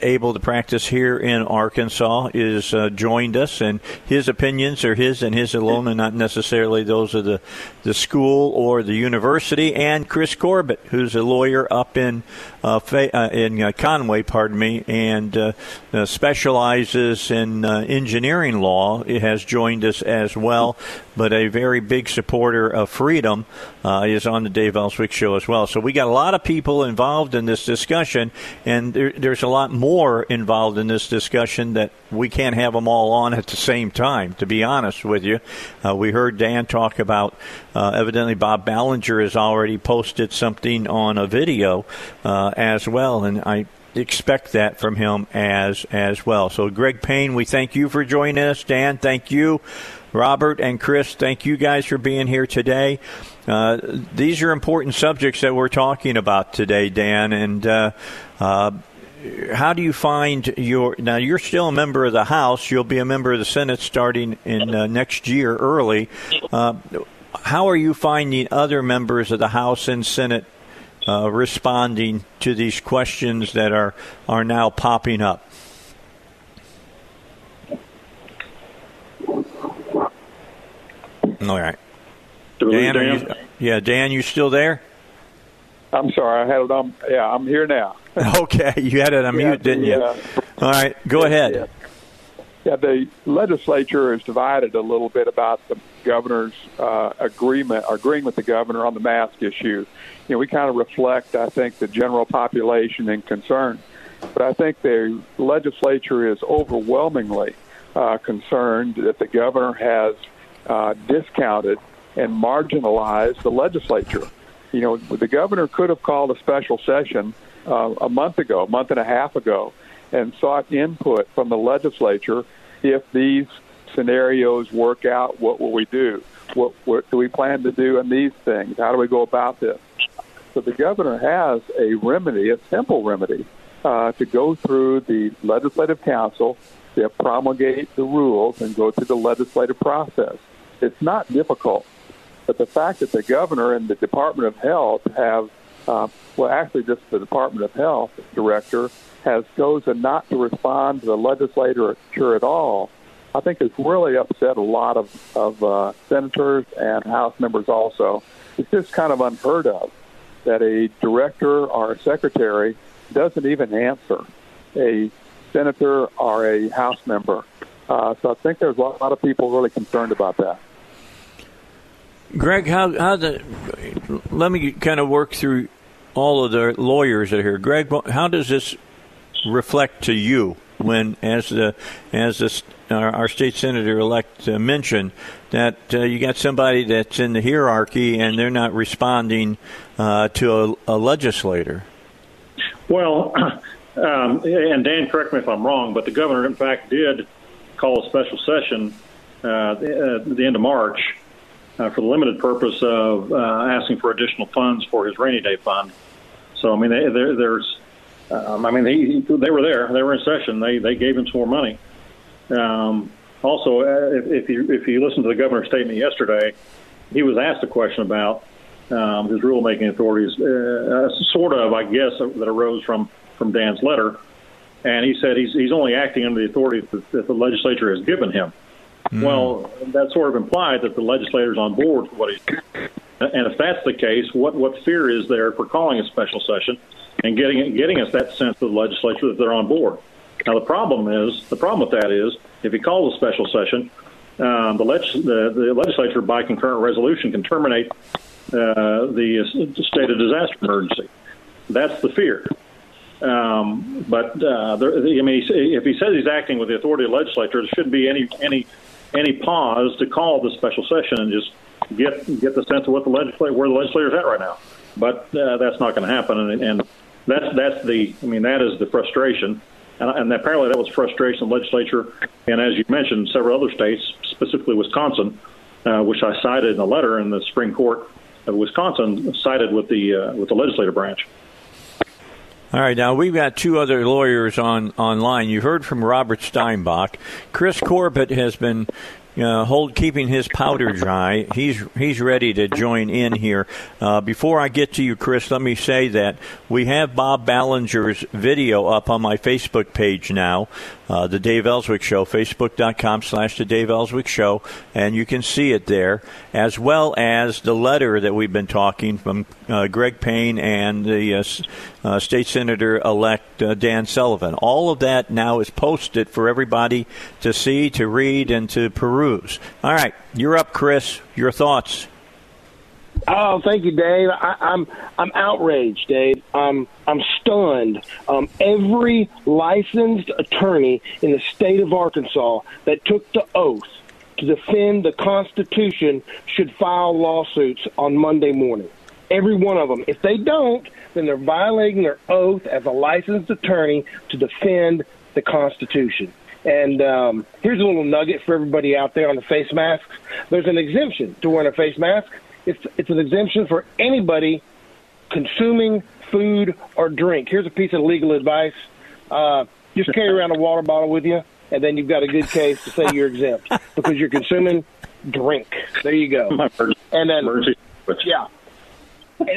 able to practice here in Arkansas, is uh, joined us. And his opinions are his and his alone, and not necessarily those of the, the school or the university. And Chris Corbett, who's a lawyer up in uh, Fa- uh, in uh, Conway, pardon me, and uh, uh, specializes in uh, engineering law, it has joined us as well. But a very big supporter of freedom uh, is on the Dave Elswick Show as well. So we got a lot of people involved in this discussion, and there, there's a lot more involved in this discussion that we can't have them all on at the same time, to be honest with you. Uh, we heard Dan talk about, uh, evidently Bob Ballinger has already posted something on a video uh, as well, and I expect that from him as as well. So Greg Payne, we thank you for joining us. Dan, thank you. Robert and Chris, thank you guys for being here today. Uh, these are important subjects that we're talking about today, Dan. And uh, uh, how do you find your – now, you're still a member of the House. You'll be a member of the Senate starting in uh, next year early. Uh, how are you finding other members of the House and Senate uh, responding to these questions that are, are now popping up? All right. Dan, are you, yeah, Dan, you still there? I'm sorry. I had it on. Yeah, I'm here now. Okay. You had it on mute, yeah, didn't you? Uh, All right. Go yeah, ahead. Yeah. yeah, the legislature is divided a little bit about the governor's uh, agreement, or agreeing with the governor on the mask issue. You know, we kind of reflect, I think, the general population and concern. But I think the legislature is overwhelmingly uh, concerned that the governor has Uh, discounted and marginalized the legislature. You know, the governor could have called a special session uh, a month ago, a month and a half ago, and sought input from the legislature. If these scenarios work out, what will we do? What, what do we plan to do in these things? How do we go about this? So the governor has a remedy, a simple remedy, uh, to go through the legislative council, to promulgate the rules, and go through the legislative process. It's not difficult, but the fact that the governor and the Department of Health have Uh, well, actually, just the Department of Health director has chosen not to respond to the legislature at all. I think it's really upset a lot of, of uh, senators and House members also. It's just kind of unheard of that a director or a secretary doesn't even answer a senator or a House member. Uh, so I think there's a lot of people really concerned about that. Greg, how, how the, let me kind of work through all of the lawyers that are here. Greg, how does this reflect to you when, as the as the, our, our state senator-elect uh, mentioned, that uh, you got somebody that's in the hierarchy and they're not responding uh, to a, a legislator? Well, um, and Dan, correct me if I'm wrong, but the governor, in fact, did call a special session uh, the, uh, the end of March uh, for the limited purpose of uh, asking for additional funds for his rainy day fund. So, I mean, they, there's, um, I mean, they, they were there. They were in session. They they gave him some more money. Um, also, uh, if, if you if you listen to the governor's statement yesterday, he was asked a question about um, his rulemaking authorities, uh, sort of, I guess, that arose from, from Dan's letter. And he said he's he's only acting under the authority that, that the legislature has given him. Mm. Well, that sort of implied that the legislator's on board with what he's doing. And if that's the case, what, what fear is there for calling a special session and getting getting us that sense of the legislature that they're on board? Now, the problem is the problem with that is if he calls a special session, um, the, legis- the the legislature by concurrent resolution can terminate uh, the state of disaster emergency. That's the fear. Um, but uh, there, I mean, if he says he's acting with the authority of the legislature, there should be any any any pause to call the special session and just get get the sense of what the legislature where the legislature is at right now. But uh, that's not going to happen, and, and that's that's the I mean that is the frustration, and, and apparently that was frustration of the legislature, and as you mentioned, several other states, specifically Wisconsin, uh, which I cited in a letter, in the Supreme Court of Wisconsin sided with the uh, with the legislative branch. All right, now we've got two other lawyers on online. You heard from Robert Steinbuch. Chris Corbett has been uh, hold keeping his powder dry. He's he's ready to join in here. Uh, before I get to you, Chris, let me say that we have Bob Ballinger's video up on my Facebook page now, uh, The Dave Elswick Show, facebook.com slash The Dave Elswick Show, and you can see it there, as well as the letter that we've been talking from uh, Greg Payne and the uh, Uh, State Senator-elect uh, Dan Sullivan. All of that now is posted for everybody to see, to read, and to peruse. All right, you're up, Chris. Your thoughts? Oh, thank you, Dave. I, I'm I'm outraged, Dave. Um, I'm stunned. Um, every licensed attorney in the state of Arkansas that took the oath to defend the Constitution should file lawsuits on Monday morning. Every one of them. If they don't, then they're violating their oath as a licensed attorney to defend the Constitution. And um, here's a little nugget for everybody out there on the face masks. There's an exemption to wearing a face mask. It's, it's an exemption for anybody consuming food or drink. Here's a piece of legal advice. Uh, just carry around a water bottle with you, and then you've got a good case to say you're exempt because you're consuming drink. There you go. And then, yeah.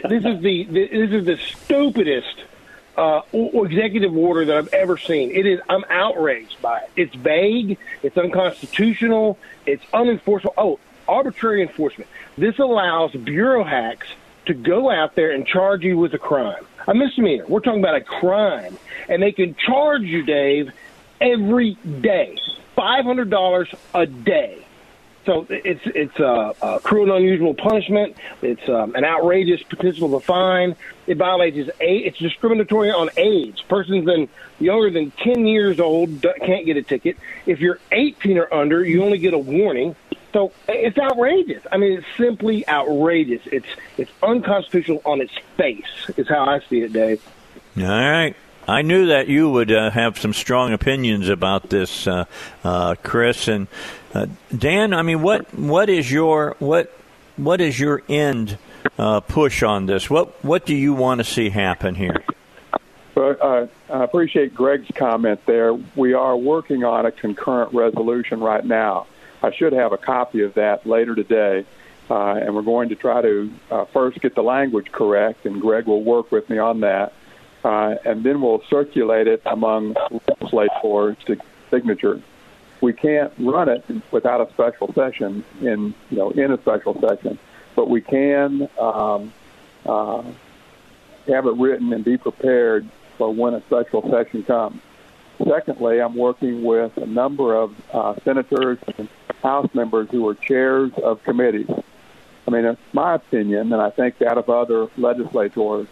This is the this is the stupidest uh, executive order that I've ever seen. It is I'm outraged by it. It's vague. It's unconstitutional. It's unenforceable. Oh, arbitrary enforcement. This allows bureau hacks to go out there and charge you with a crime, a misdemeanor. We're talking about a crime, and they can charge you, Dave, every day, five hundred dollars a day. So it's it's uh, uh, cruel and unusual punishment. It's um, an outrageous potential fine. It violates his age. It's discriminatory on age. Persons than, younger than ten years old can't get a ticket. If you're eighteen or under, you only get a warning. So it's outrageous. I mean, it's simply outrageous. It's it's unconstitutional on its face is how I see it, Dave. All right. I knew that you would uh, have some strong opinions about this, uh, uh, Chris and uh, Dan. I mean, what what is your what what is your end uh, push on this? What what do you want to see happen here? Well, uh, I appreciate Greg's comment there. We are working on a concurrent resolution right now. I should have a copy of that later today. Uh, and we're going to try to uh, first get the language correct, and Greg will work with me on that. Uh, and then we'll circulate it among legislators to signature. We can't run it without a special session, in you know, in a special session, but we can um, uh, have it written and be prepared for when a special session comes. Secondly, I'm working with a number of uh, senators and House members who are chairs of committees. I mean, it's my opinion, and I think that of other legislators,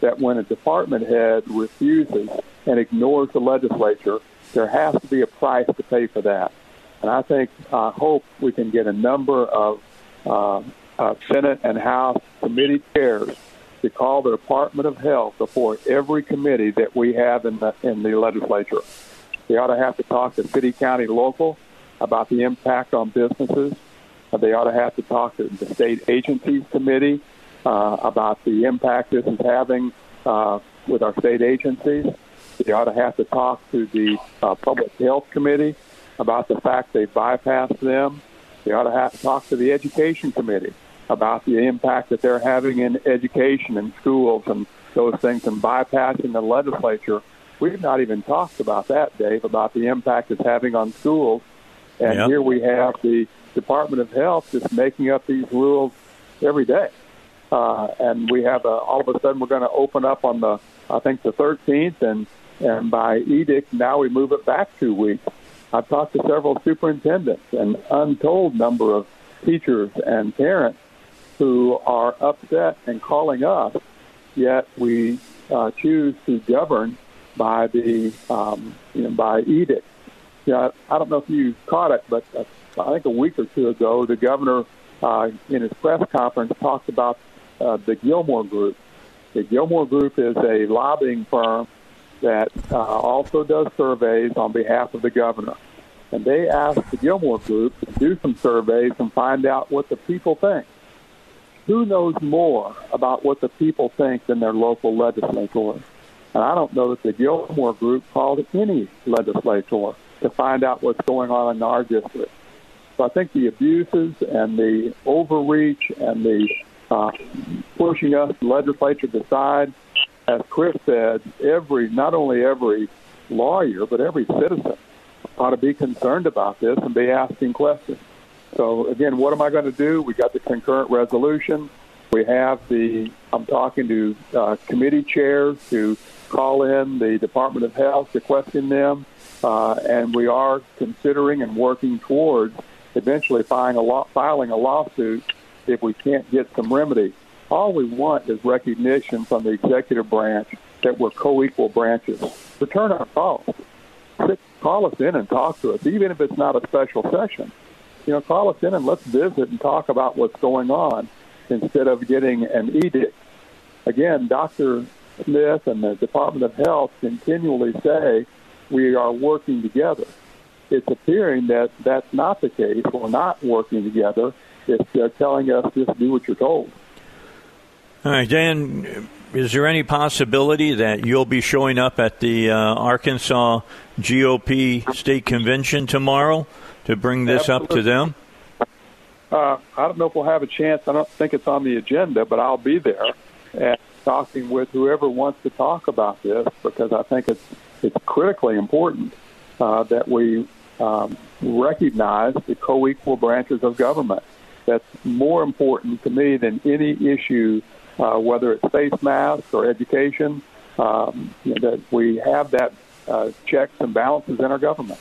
that when a department head refuses and ignores the legislature, there has to be a price to pay for that. And I think, I uh, hope we can get a number of uh, uh, Senate and House committee chairs to call the Department of Health before every committee that we have in the, in the legislature. They ought to have to talk to city, county, local about the impact on businesses. They ought to have to talk to the state agencies committee uh, about the impact this is having uh, with our state agencies. They ought to have to talk to the uh, Public Health Committee about the fact they bypassed them. They ought to have to talk to the Education Committee about the impact that they're having in education and schools and those things and bypassing the legislature. We've not even talked about that, Dave, about the impact it's having on schools. And yep. Here we have the Department of Health just making up these rules every day. Uh, and we have a, all of a sudden we're going to open up on the, I think, the thirteenth, and And by edict, now we move it back two weeks. I've talked to several superintendents and untold number of teachers and parents who are upset and calling us, yet we uh, choose to govern by the um, you know, by edict. You know, I don't know if you caught it, but I think a week or two ago, the governor uh, in his press conference talked about uh, the Gilmore Group. The Gilmore Group is a lobbying firm that uh, also does surveys on behalf of the governor. And they asked the Gilmore Group to do some surveys and find out what the people think. Who knows more about what the people think than their local legislator? And I don't know that the Gilmore Group called any legislator to find out what's going on in our district. So I think the abuses and the overreach and the uh, pushing us, the legislature, to decide. As Chris said, every not only every lawyer, but every citizen ought to be concerned about this and be asking questions. So, again, what am I going to do? We got the concurrent resolution. We have the – I'm talking to uh, committee chairs to call in the Department of Health to question them, uh, and we are considering and working towards eventually filing a, law, filing a lawsuit if we can't get some remedy. All we want is recognition from the executive branch that we're co-equal branches. Return our calls. Call us in and talk to us, even if it's not a special session. You know, call us in and let's visit and talk about what's going on instead of getting an edict. Again, Doctor Smith and the Department of Health continually say we are working together. It's appearing that that's not the case. We're not working together. It's, they're telling us just do what you're told. All right, Dan, is there any possibility that you'll be showing up at the uh, Arkansas G O P State Convention tomorrow to bring this Absolutely. Up to them? Uh, I don't know if we'll have a chance. I don't think it's on the agenda, but I'll be there and talking with whoever wants to talk about this, because I think it's it's critically important uh, that we um, recognize the co-equal branches of government. That's more important to me than any issue. Uh, whether it's face masks or education, um, you know, that we have that uh, checks and balances in our government.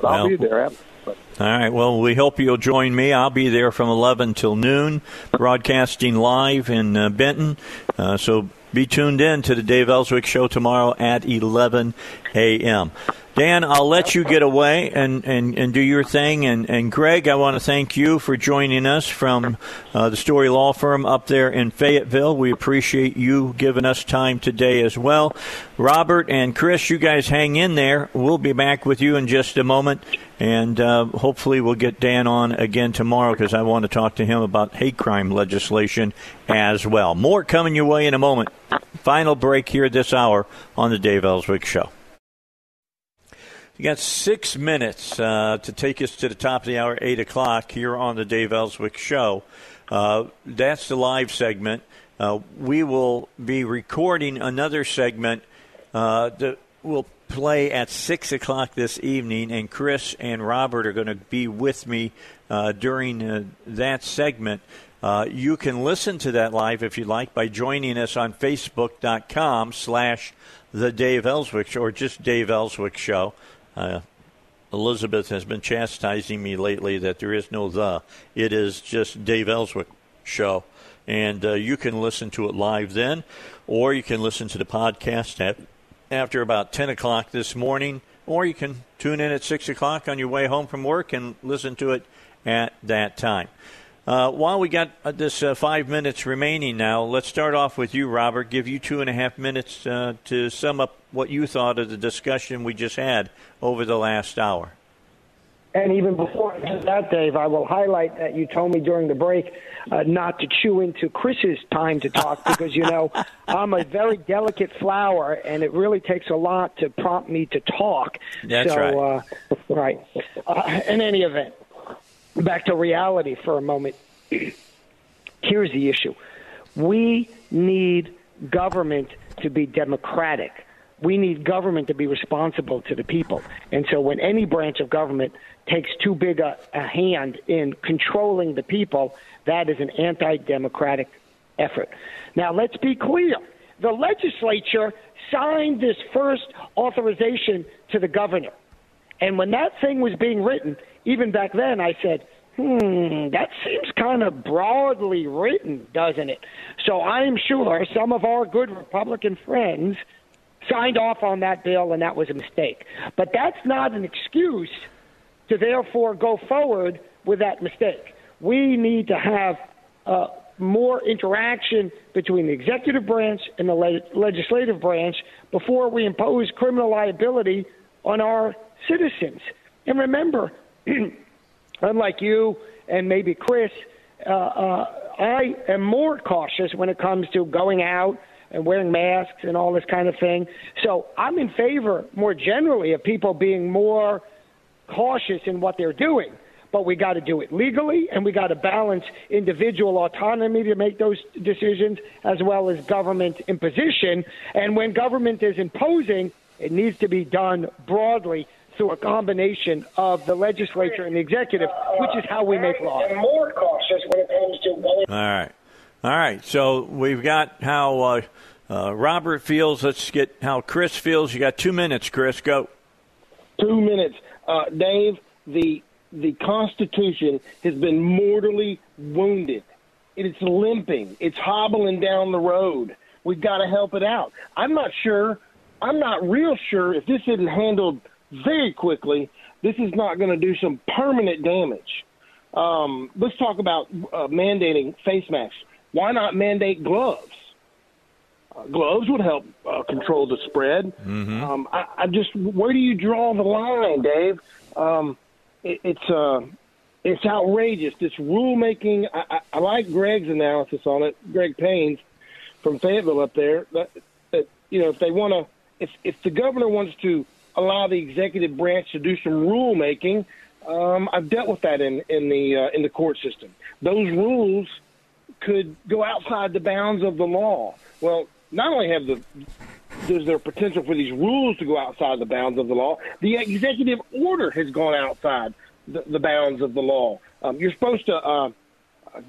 So well, I'll be there. Absolutely. All right. Well, we hope you'll join me. I'll be there from eleven till noon, broadcasting live in uh, Benton. Uh, so be tuned in to the Dave Elswick Show tomorrow at eleven a.m. Dan, I'll let you get away and, and, and do your thing. And, and, Greg, I want to thank you for joining us from uh, the Story Law Firm up there in Fayetteville. We appreciate you giving us time today as well. Robert and Chris, you guys hang in there. We'll be back with you in just a moment. And uh, hopefully we'll get Dan on again tomorrow, because I want to talk to him about hate crime legislation as well. More coming your way in a moment. Final break here this hour on the Dave Elswick Show. You got six minutes uh, to take us to the top of the hour, eight o'clock, here on the Dave Elswick Show. Uh, that's the live segment. Uh, we will be recording another segment uh, that will play at six o'clock this evening, and Chris and Robert are going to be with me uh, during uh, that segment. Uh, you can listen to that live, if you like, by joining us on Facebook.com slash The Dave Elswick Show, or just Dave Elswick Show. Uh, Elizabeth has been chastising me lately that there is no the. It is just Dave Elswick Show. And uh, you can listen to it live then, or you can listen to the podcast at, after about ten o'clock this morning, or you can tune in at six o'clock on your way home from work and listen to it at that time. Uh, while we got uh, this uh, five minutes remaining now, let's start off with you, Robert, give you two and a half minutes uh, to sum up what you thought of the discussion we just had over the last hour. And even before that, Dave, I will highlight that you told me during the break uh, not to chew into Chris's time to talk because, you know, I'm a very delicate flower, and it really takes a lot to prompt me to talk. That's so, right. Uh, right. Uh, in any event. Back to reality for a moment. Here's the issue. We need government to be democratic. We need government to be responsible to the people. And so when any branch of government takes too big a, a hand in controlling the people, that is an anti-democratic effort. Now, let's be clear. The legislature signed this first authorization to the governor. And when that thing was being written, even back then I said, hmm, that seems kind of broadly written, doesn't it? So I am sure some of our good Republican friends signed off on that bill, and that was a mistake. But that's not an excuse to therefore go forward with that mistake. We need to have uh, more interaction between the executive branch and the le- legislative branch before we impose criminal liability on our citizens. And remember, unlike you and maybe Chris, uh, uh, I am more cautious when it comes to going out and wearing masks and all this kind of thing. So I'm in favor more generally of people being more cautious in what they're doing. But we got to do it legally, and we got to balance individual autonomy to make those decisions as well as government imposition. And when government is imposing, it needs to be done broadly through a combination of the legislature and the executive, which is how we make law. More cautious when it comes to all right, all right. So we've got how uh, uh, Robert feels. Let's get how Chris feels. You got two minutes, Chris. Go. Two minutes, uh, Dave. The the Constitution has been mortally wounded. It's limping. It's hobbling down the road. We've got to help it out. I'm not sure. I'm not real sure if this isn't handled very quickly, this is not going to do some permanent damage. Um, let's talk about uh, mandating face masks. Why not mandate gloves? Uh, gloves would help uh, control the spread. Mm-hmm. Um, I, I just, where do you draw the line, Dave? Um, it, it's uh, it's outrageous. This rulemaking. I, I, I like Greg's analysis on it. Greg Payne from Fayetteville up there. That, that, you know, if they want to, if if the governor wants to allow the executive branch to do some rulemaking. Um, I've dealt with that in in the uh, in the court system. Those rules could go outside the bounds of the law. Well, not only have the there's there potential for these rules to go outside the bounds of the law, the executive order has gone outside the, the bounds of the law. Um, you're supposed to uh,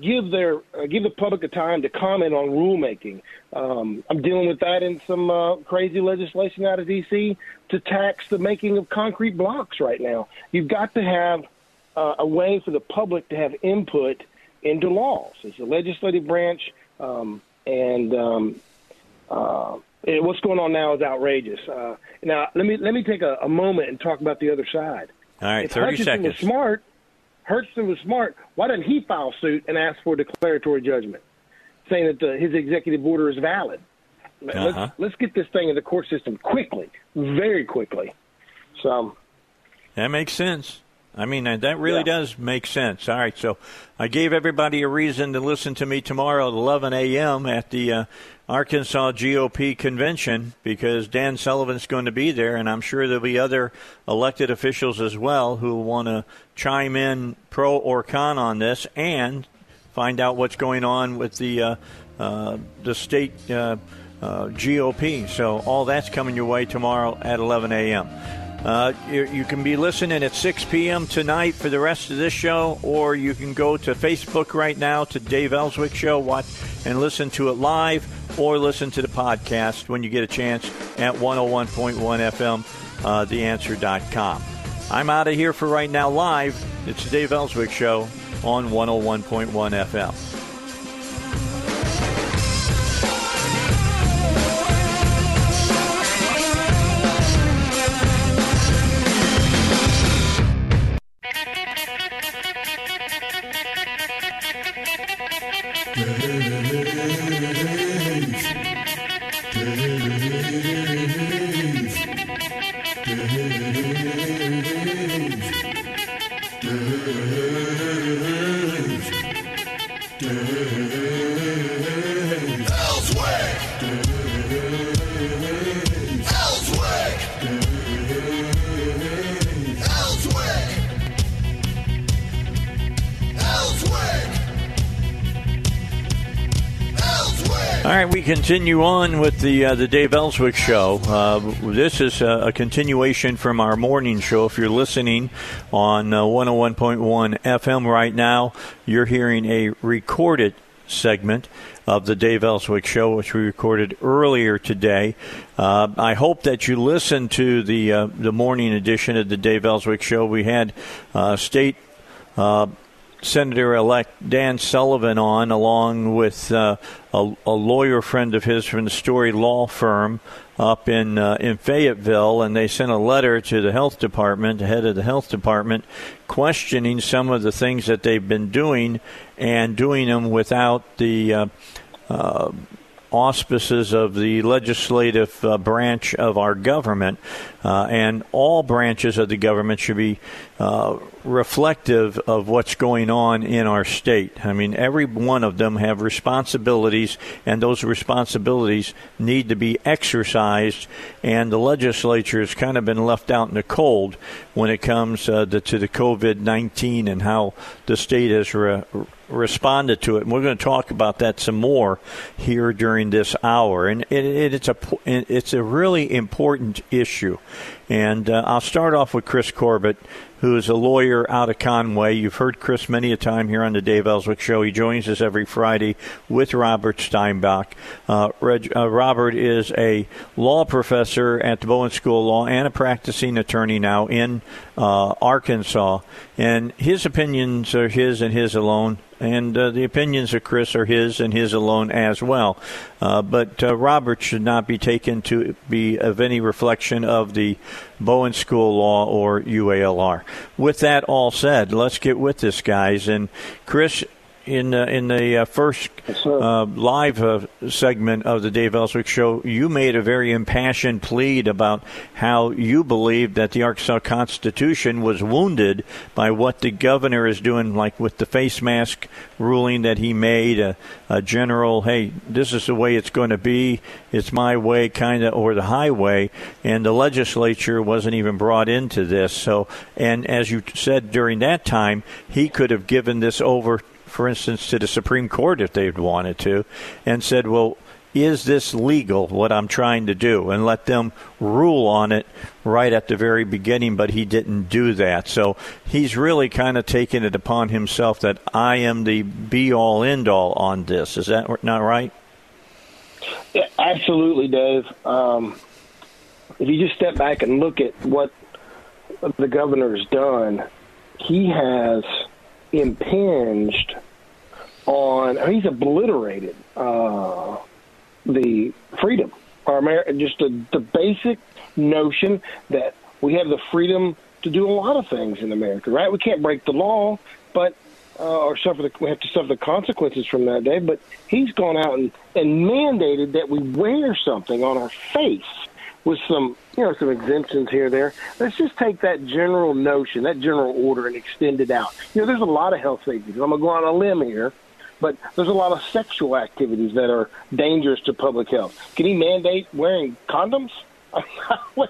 give their uh, give the public a time to comment on rulemaking. Um, I'm dealing with that in some uh, crazy legislation out of D C to tax the making of concrete blocks right now. You've got to have uh, a way for the public to have input into laws. It's the legislative branch, um, and um, uh, it, what's going on now is outrageous. Uh, now, let me let me take a, a moment and talk about the other side. All right, if thirty Hutchinson seconds. Was smart. Hurtson was smart. Why didn't he file suit and ask for declaratory judgment, saying that the, his executive order is valid? Uh-huh. Let's, let's get this thing in the court system quickly, very quickly. So that makes sense. I mean, that really yeah. does make sense. All right, so I gave everybody a reason to listen to me tomorrow at eleven a.m. at the uh, Arkansas G O P convention because Dan Sullivan's going to be there, and I'm sure there'll be other elected officials as well who want to chime in pro or con on this and find out what's going on with the uh, uh, the state uh, uh, G O P. So all that's coming your way tomorrow at eleven a.m. Uh, you, you can be listening at six p.m. tonight for the rest of this show, or you can go to Facebook right now to Dave Elswick Show, watch and listen to it live, or listen to the podcast when you get a chance at one oh one point one F M, uh, the answer dot com. I'm out of here for right now live. It's the Dave Elswick Show on one oh one point one F M. Continue on with the uh, the Dave Elswick Show. Uh, this is a, a continuation from our morning show. If you're listening on uh, one oh one point one F M right now, you're hearing a recorded segment of the Dave Elswick Show, which we recorded earlier today. Uh, I hope that you listened to the uh, the morning edition of the Dave Elswick Show. We had uh, State Uh, Senator-elect Dan Sullivan on, along with uh, a, a lawyer friend of his from the Story Law Firm up in uh, in Fayetteville, and they sent a letter to the health department, the head of the health department, questioning some of the things that they've been doing and doing them without the uh, uh, auspices of the legislative uh, branch of our government. Uh, and all branches of the government should be uh, reflective of what's going on in our state. I mean, every one of them have responsibilities, and those responsibilities need to be exercised, and the legislature has kind of been left out in the cold when it comes uh, to, to the COVID nineteen and how the state has re- responded to it. And we're going to talk about that some more here during this hour. And it, it, it's a, it's a really important issue. And uh, I'll start off with Chris Corbett, who is a lawyer out of Conway. You've heard Chris many a time here on the Dave Elswick Show. He joins us every Friday with Robert Steinbuch. Uh, Reg, uh, Robert is a law professor at the Bowen School of Law and a practicing attorney now in uh, Arkansas. And his opinions are his and his alone. And uh, the opinions of Chris are his and his alone as well. Uh, but uh, Robert should not be taken to be of any reflection of the Bowen School of Law or U A L R. With that all said, let's get with this, guys. And Chris, in the, in the uh, first uh, live uh, segment of the Dave Elswick Show, you made a very impassioned plea about how you believe that the Arkansas Constitution was wounded by what the governor is doing, like with the face mask ruling that he made, a, a general, hey, this is the way it's going to be, it's my way kind of, or the highway, and the legislature wasn't even brought into this. So, and as you said during that time, he could have given this over, for instance, to the Supreme Court if they'd wanted to, and said, well, is this legal, what I'm trying to do? And let them rule on it right at the very beginning, but he didn't do that. So he's really kind of taken it upon himself that I am the be-all, end-all on this. Is that not right? Yeah, absolutely, Dave. Um, if you just step back and look at what the governor's done, he has impinged on, I mean, he's obliterated uh, the freedom, or Amer- just the, the basic notion that we have the freedom to do a lot of things in America, right? We can't break the law, but uh, or suffer the, we have to suffer the consequences from that day. But he's gone out and, and mandated that we wear something on our face with some, you know, some exemptions here or there. Let's just take that general notion, that general order, and extend it out. You know, there's a lot of health safety. I'm going to go on a limb here, but there's a lot of sexual activities that are dangerous to public health. Can he mandate wearing condoms?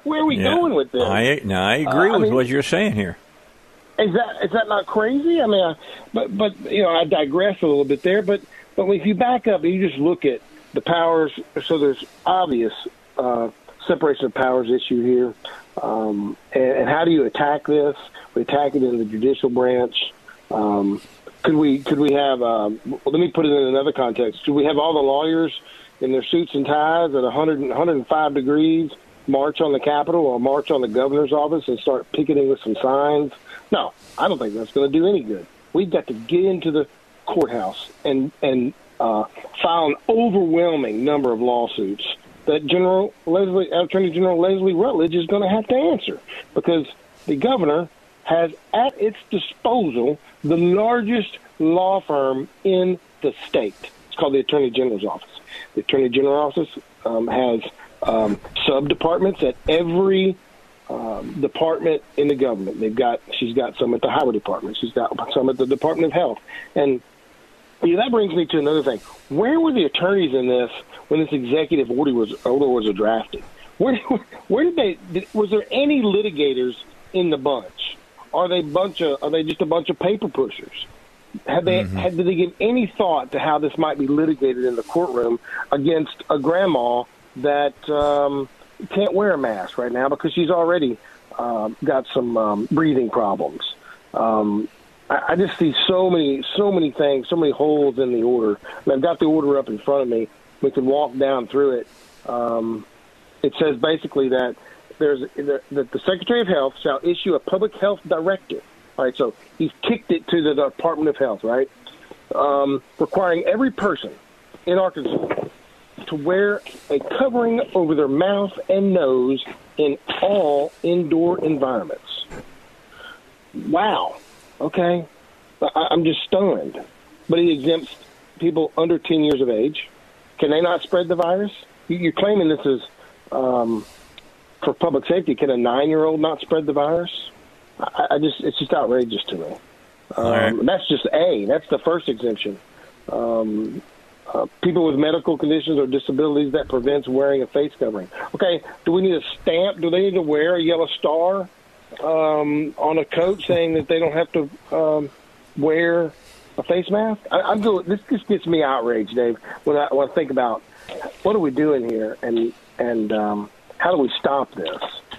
Where are we yeah, going with this? I, no, I agree uh, with I mean, what you're saying here. Is that is that not crazy? I mean, I, but but you know, I digress a little bit there. But but if you back up and you just look at the powers, so there's obvious uh, separation of powers issue here. Um, and, and how do you attack this? We attack it in the judicial branch. Um, could we could we have? Um, let me put it in another context. Could we have all the lawyers in their suits and ties at one hundred, one hundred five degrees march on the Capitol or march on the governor's office and start picketing with some signs? No, I don't think that's going to do any good. We've got to get into the courthouse and and uh, file an overwhelming number of lawsuits that General Leslie, Attorney General Leslie Rutledge is going to have to answer, because the governor has at its disposal the largest law firm in the state. It's called the Attorney General's Office. The Attorney General's Office um, has um, sub-departments at every um, department in the government. They've got, she's got some at the Highway Department. She's got some at the Department of Health. And you know, that brings me to another thing. Where were the attorneys in this when this executive order was, order was drafted? Where, where did they? Did, was there any litigators in the bunch? Are they bunch of? Are they just a bunch of paper pushers? Had they, mm-hmm. had, did they give any thought to how this might be litigated in the courtroom against a grandma that um, can't wear a mask right now because she's already uh, got some um, breathing problems? Um, I, I just see so many, so many things, so many holes in the order. And I've got the order up in front of me. We can walk down through it. Um, it says basically that there's that the Secretary of Health shall issue a public health directive. All right, so he's kicked it to the Department of Health, right? Um, requiring every person in Arkansas to wear a covering over their mouth and nose in all indoor environments. Wow. Okay. I- I'm just stunned. But he exempts people under ten years of age. Can they not spread the virus? You're claiming this is um, for public safety. Can a nine-year-old not spread the virus? I just—it's just outrageous to me. Um, right. That's just a. That's the first exemption. Um, uh, people with medical conditions or disabilities that prevents wearing a face covering. Okay, do we need a stamp? Do they need to wear a yellow star um, on a coat saying that they don't have to um, wear a face mask? I, I'm doing, this just gets me outraged, Dave. When I, when I think about what are we doing here, and and um, how do we stop this?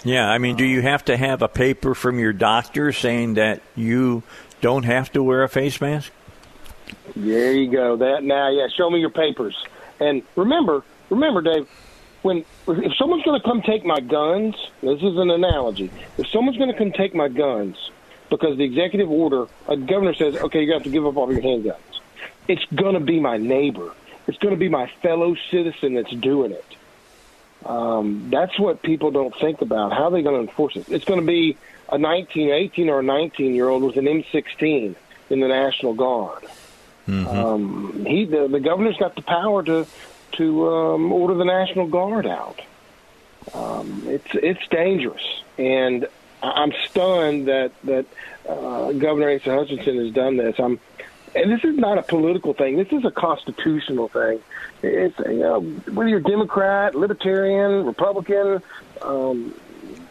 Yeah, I mean, do you have to have a paper from your doctor saying that you don't have to wear a face mask? There you go. That now, yeah, show me your papers. And remember, remember, Dave, when if someone's going to come take my guns, this is an analogy. If someone's going to come take my guns because the executive order, a governor says, okay, you have to give up all your handguns, it's going to be my neighbor. It's going to be my fellow citizen that's doing it. Um, that's what people don't think about. How are they going to enforce it? It's going to be a nineteen, eighteen, or a nineteen-year-old with an M sixteen in the National Guard. Mm-hmm. Um, he, the, the governor's got the power to to um, order the National Guard out. Um, it's it's dangerous, and I'm stunned that that uh, Governor Asa Hutchinson has done this. I'm, and this is not a political thing. This is a constitutional thing. It's, you know, whether you're Democrat, Libertarian, Republican, um,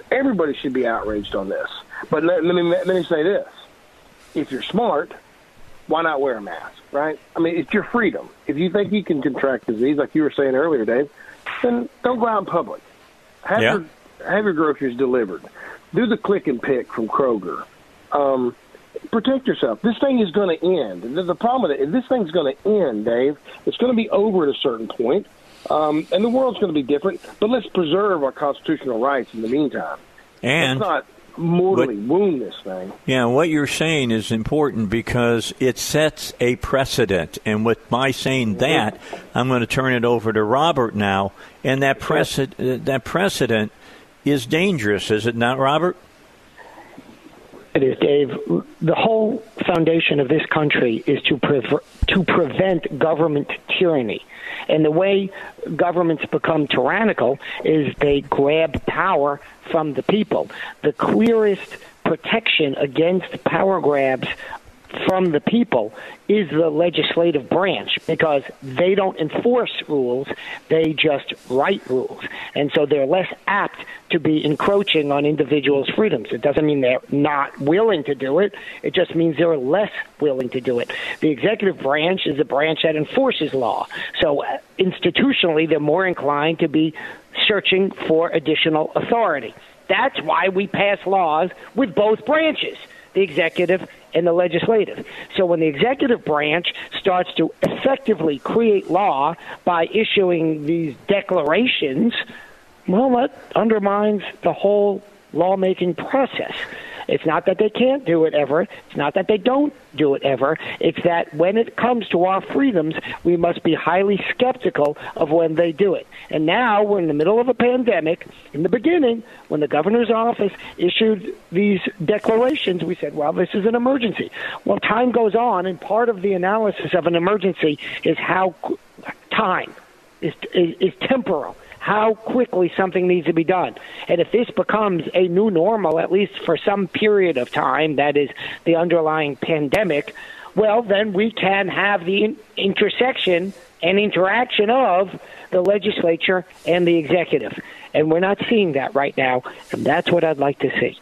everybody should be outraged on this. But let, let me let me say this: if you're smart, why not wear a mask, right? I mean, it's your freedom. If you think you can contract disease, like you were saying earlier, Dave, then don't go out in public. Have yeah. your have your groceries delivered. Do the click and pick from Kroger. Um, Protect yourself. This thing is going to end. The, the problem with it is this thing's going to end, Dave. It's going to be over at a certain point, um, and the world's going to be different. But let's preserve our constitutional rights in the meantime. And let's not mortally but, wound this thing. Yeah, what you're saying is important because it sets a precedent. And with my saying that, I'm going to turn it over to Robert now. And that precedent, that precedent is dangerous, is it not, Robert? It is, Dave. The whole foundation of this country is to prever- to prevent government tyranny. And the way governments become tyrannical is they grab power from the people. The clearest protection against power grabs from the people is the legislative branch, because they don't enforce rules, they just write rules. And so they're less apt to be encroaching on individuals' freedoms. It doesn't mean they're not willing to do it. It just means they're less willing to do it. The executive branch is the branch that enforces law. So uh, institutionally, they're more inclined to be searching for additional authority. That's why we pass laws with both branches, the executive and the legislative. So when the executive branch starts to effectively create law by issuing these declarations, well, that undermines the whole lawmaking process. It's not that they can't do it ever. It's not that they don't do it ever. It's that when it comes to our freedoms, we must be highly skeptical of when they do it. And now we're in the middle of a pandemic. In the beginning, when the governor's office issued these declarations, we said, well, this is an emergency. Well, time goes on, and part of the analysis of an emergency is how time is, is, is temporal. How quickly something needs to be done. And if this becomes a new normal, at least for some period of time, that is the underlying pandemic, well, then we can have the in- intersection and interaction of the legislature and the executive. And we're not seeing that right now. And that's what I'd like to see.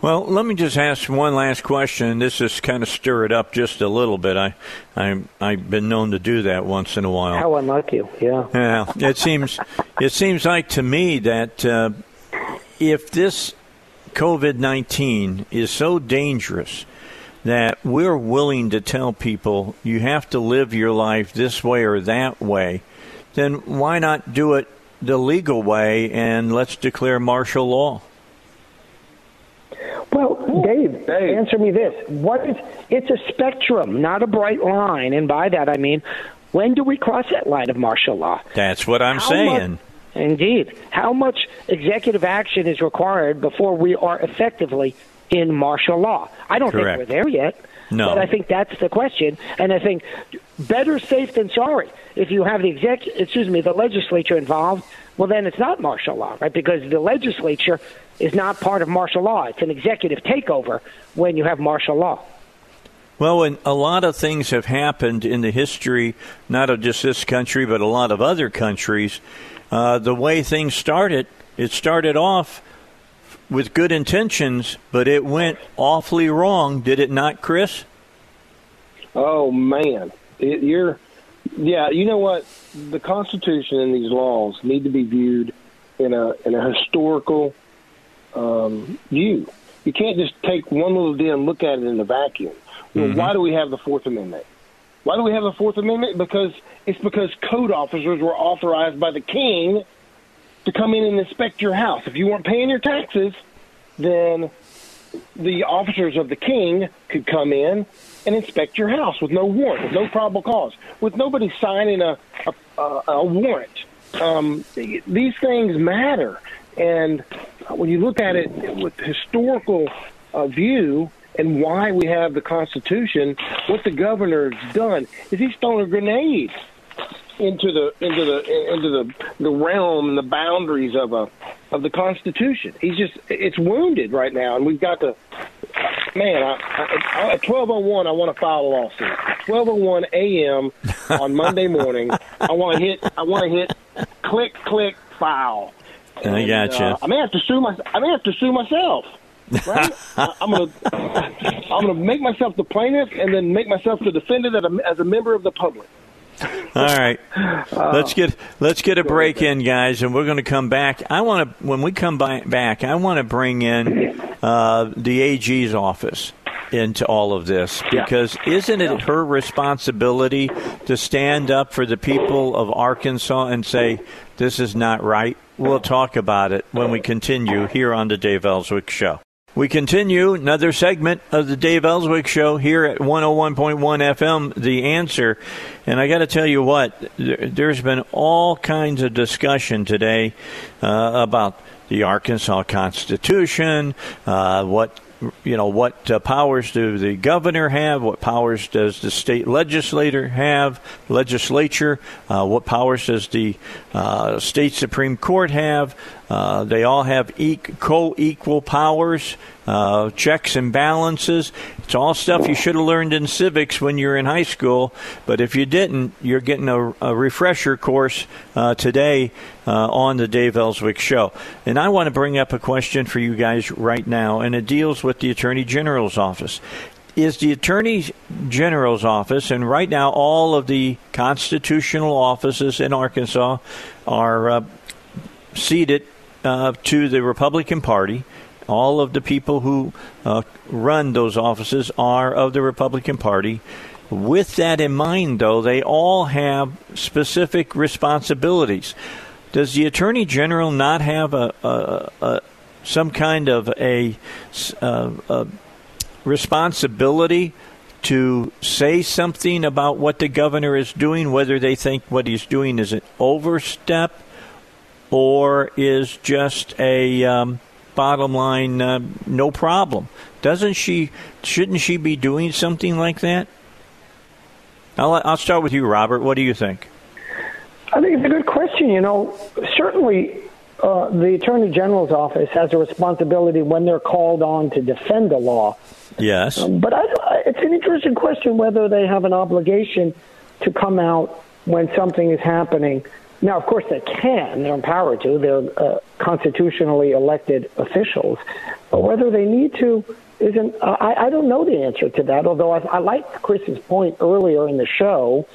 Well, let me just ask one last question. This is kind of stir it up just a little bit. I, I, I've been known to do that once in a while. How unlucky, yeah. Yeah, it seems, it seems like to me that uh, if this COVID nineteen is so dangerous that we're willing to tell people you have to live your life this way or that way, then why not do it the legal way and let's declare martial law? Well, Dave, Dave, answer me this. What is, it's a spectrum, not a bright line. And by that, I mean, when do we cross that line of martial law? That's what I'm How saying. Much, indeed. How much executive action is required before we are effectively in martial law? I don't Correct. think we're there yet. No. But I think that's the question. And I think better safe than sorry. If you have the exec, excuse me, the legislature involved, well, then it's not martial law, right? Because the legislature is not part of martial law. It's an executive takeover when you have martial law. Well, and a lot of things have happened in the history, not of just this country, but a lot of other countries. Uh, the way things started, it started off with good intentions, but it went awfully wrong, did it not, Chris? Oh, man. It, you're, yeah, you know what? The Constitution and these laws need to be viewed in a in a historical Um, you. You can't just take one little deal and look at it in a vacuum. Well, mm-hmm. Why do we have the Fourth Amendment? Why do we have the Fourth Amendment? Because it's because code officers were authorized by the king to come in and inspect your house. If you weren't paying your taxes, then the officers of the king could come in and inspect your house with no warrant, with no probable cause, with nobody signing a, a, a warrant. Um, these things matter. And when you look at it with historical uh, view and why we have the Constitution, what the governor's done is he's thrown a grenade into the into the into the the realm and the boundaries of a of the Constitution. He's just it's wounded right now, and we've got to man. I, I, at twelve oh one, I want to file a lawsuit. twelve oh one a.m. on Monday morning, I want to hit. I want to hit click click file. And, I gotcha. Uh, I may have to sue my. I may have to sue myself. Right? I, I'm gonna. I'm gonna make myself the plaintiff, and then make myself the defendant as a, as a member of the public. All right. Uh, let's get let's get a break in, guys, and we're going to come back. I want to when we come by, back. I want to bring in uh, the A G's office into all of this, because yeah. isn't it her responsibility to stand up for the people of Arkansas and say this is not right? We'll talk about it when we continue here on the Dave Elswick Show. We continue another segment of the Dave Elswick Show here at one oh one point one F M, The Answer. And I got to tell you what, there's been all kinds of discussion today uh, about the Arkansas Constitution, uh, what you know, what uh, powers do the governor have? What powers does the state legislator have? Legislature? Uh, what powers does the uh, state Supreme Court have? Uh, they all have e- co-equal powers, uh, checks and balances. It's all stuff you should have learned in civics when you were in high school. But if you didn't, you're getting a, a refresher course uh, today uh, on the Dave Elswick Show. And I want to bring up a question for you guys right now, and it deals with the Attorney General's office. Is the Attorney General's office, and right now all of the constitutional offices in Arkansas are uh, ceded uh, to the Republican Party. All of the people who uh, run those offices are of the Republican Party. With that in mind, though, they all have specific responsibilities. Does the Attorney General not have a, a, a some kind of a, a, a responsibility to say something about what the governor is doing, whether they think what he's doing is an overstep or is just a um, bottom line uh, no problem? Doesn't she? Shouldn't she be doing something like that? I'll, I'll start with you, Robert. What do you think? I think it's a good question. You know, certainly uh, the Attorney General's office has a responsibility when they're called on to defend a law. Yes. Um, but I, it's an interesting question whether they have an obligation to come out when something is happening. Now, of course, they can. They're empowered to. They're uh, constitutionally elected officials. But whether they need to isn't uh, – I, I don't know the answer to that, although I, I liked Chris's point earlier in the show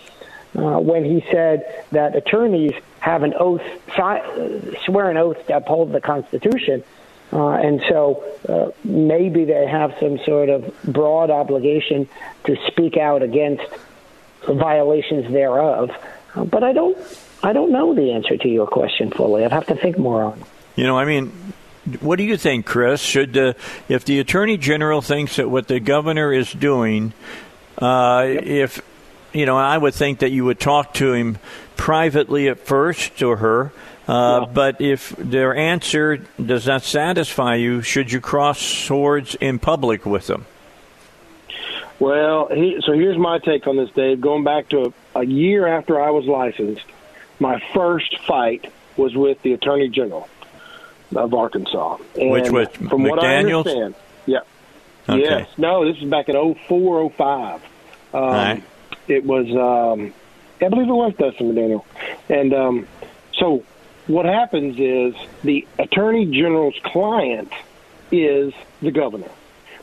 uh, when he said that attorneys have an oath – swear an oath to uphold the Constitution. Uh, and so uh, maybe they have some sort of broad obligation to speak out against violations thereof. Uh, but I don't – I don't know the answer to your question fully. I'd have to think more on it. You know, I mean, what do you think, Chris? Should the, if the Attorney General thinks that what the governor is doing, uh, yep. if, you know, I would think that you would talk to him privately at first or her, uh, yeah. but if their answer does not satisfy you, should you cross swords in public with them? Well, he, so here's my take on this, Dave. Going back to a, a year after I was licensed, my first fight was with the Attorney General of Arkansas. And which was from McDaniels? What I understand, yeah. Okay. Yes. No, this is back in oh four, oh five. Um, right. It was, um, I believe it was Dustin McDaniel. And um, so what happens is the Attorney General's client is the governor.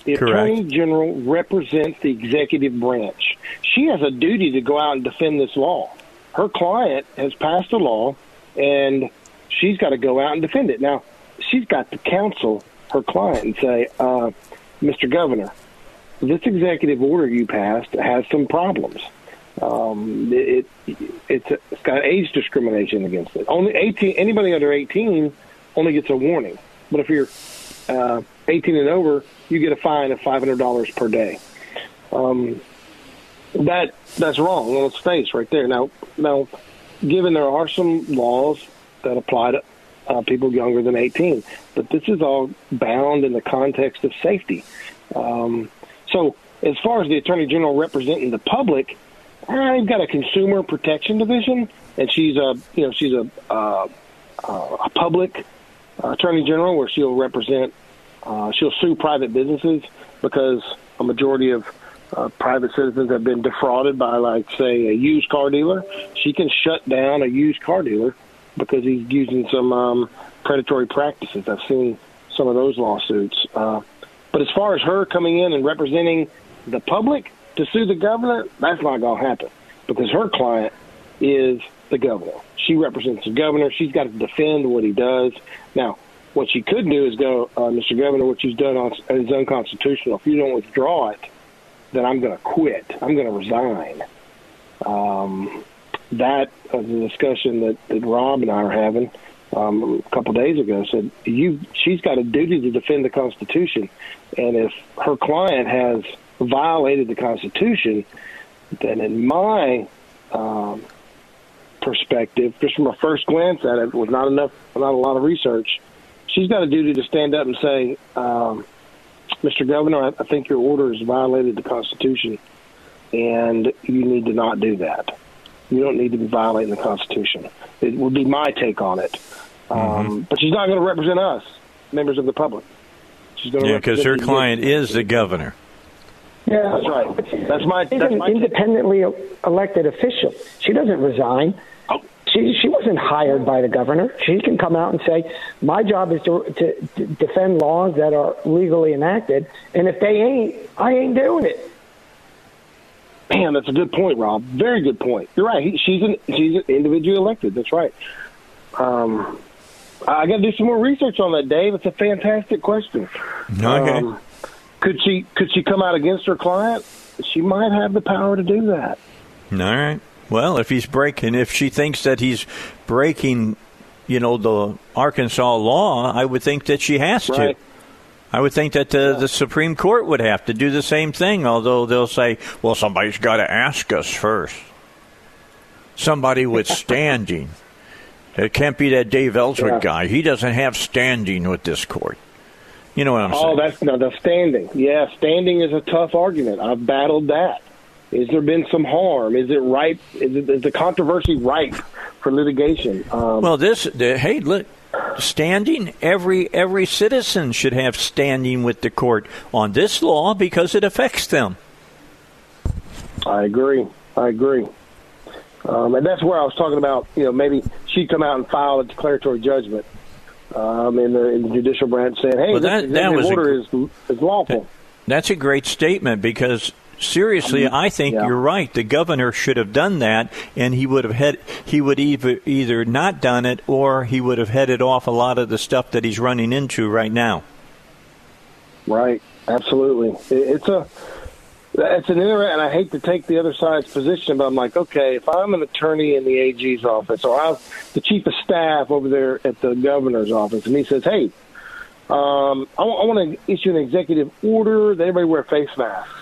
The Correct. Attorney General represents the executive branch. She has a duty to go out and defend this law. Her client has passed a law, and she's got to go out and defend it. Now, she's got to counsel her client and say, uh, Mister Governor, this executive order you passed has some problems. Um, it, it's, it's got age discrimination against it. Only eighteen, anybody under eighteen only gets a warning. But if you're uh, eighteen and over, you get a fine of five hundred dollars per day. Um That that's wrong on its face right there. Now, now, given there are some laws that apply to uh, people younger than eighteen, but this is all bound in the context of safety. Um, so, as far as the Attorney General representing the public, I've got a Consumer Protection Division, and she's a you know she's a uh, a public Attorney General where she'll represent uh, she'll sue private businesses because a majority of Uh, private citizens have been defrauded by, like, say, a used car dealer. She can shut down a used car dealer because he's using some um, predatory practices. I've seen some of those lawsuits. Uh, but as far as her coming in and representing the public to sue the governor, that's not going to happen because her client is the governor. She represents the governor. She's got to defend what he does. Now, what she could do is go, uh, Mister Governor, what you've done on, is unconstitutional. If you don't withdraw it, then I'm going to quit. I'm going to resign. Um, that was a discussion that, that Rob and I are having um, a couple days ago. Said you, she's got a duty to defend the Constitution, and if her client has violated the Constitution, then in my um, perspective, just from a first glance at it, with not enough, not a lot of research, she's got a duty to stand up and say, Um, Mister Governor, I think your order has violated the Constitution, and you need to not do that. You don't need to be violating the Constitution. It would be my take on it. Um, mm-hmm. But she's not going to represent us, members of the public. She's going to yeah, because her client is the governor. Yeah, that's right. That's my. She's that's an my independently elected official. She doesn't resign. Oh. She she wasn't hired by the governor. She can come out and say, "My job is to, to, to defend laws that are legally enacted, and if they ain't, I ain't doing it." Man, that's a good point, Rob. Very good point. You're right. He, she's an she's an individually elected. That's right. Um, I got to do some more research on that, Dave. It's a fantastic question. Okay. Um, could she could she come out against her client? She might have the power to do that. All right. Well, if he's breaking, if she thinks that he's breaking, you know, the Arkansas law, I would think that she has right. to. I would think that the, yeah. the Supreme Court would have to do the same thing, although they'll say, well, somebody's got to ask us first. Somebody with standing. It can't be that Dave Elswick yeah. guy. He doesn't have standing with this court. You know what I'm oh, saying? Oh, that's no, the standing. Yeah, standing is a tough argument. I've battled that. Is there been some harm? Is it ripe? Is, it, is the controversy ripe for litigation? Um, well, this, the, hey, look, standing, every every citizen should have standing with the court on this law because it affects them. I agree. I agree. Um, and that's where I was talking about, you know, maybe she'd come out and file a declaratory judgment um, in, the, in the judicial branch saying, hey, well, that, this that was order a, is, is lawful. That's a great statement because, seriously, I think yeah. you're right. The governor should have done that, and he would have had, he would either, either not done it or he would have headed off a lot of the stuff that he's running into right now. Right, absolutely. It's a it's an interesting, and I hate to take the other side's position, but I'm like, okay, if I'm an attorney in the A G's office or I'm the chief of staff over there at the governor's office, and he says, hey, um, I, w- I want to issue an executive order that everybody wear face masks.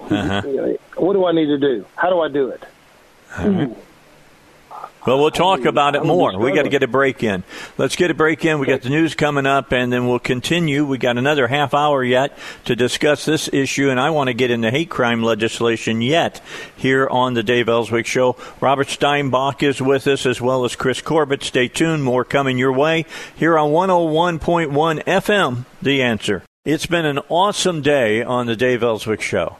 Uh-huh. What do I need to do? How do I do it? Right. Well, we'll talk about it more. We got to get a break in. Let's get a break in. We got the news coming up, and then we'll continue. We got another half hour yet to discuss this issue, and I want to get into hate crime legislation yet here on the Dave Elswick Show. Robert Steinbuch is with us, as well as Chris Corbett. Stay tuned. More coming your way here on one oh one point one F M, The Answer. It's been an awesome day on the Dave Elswick Show.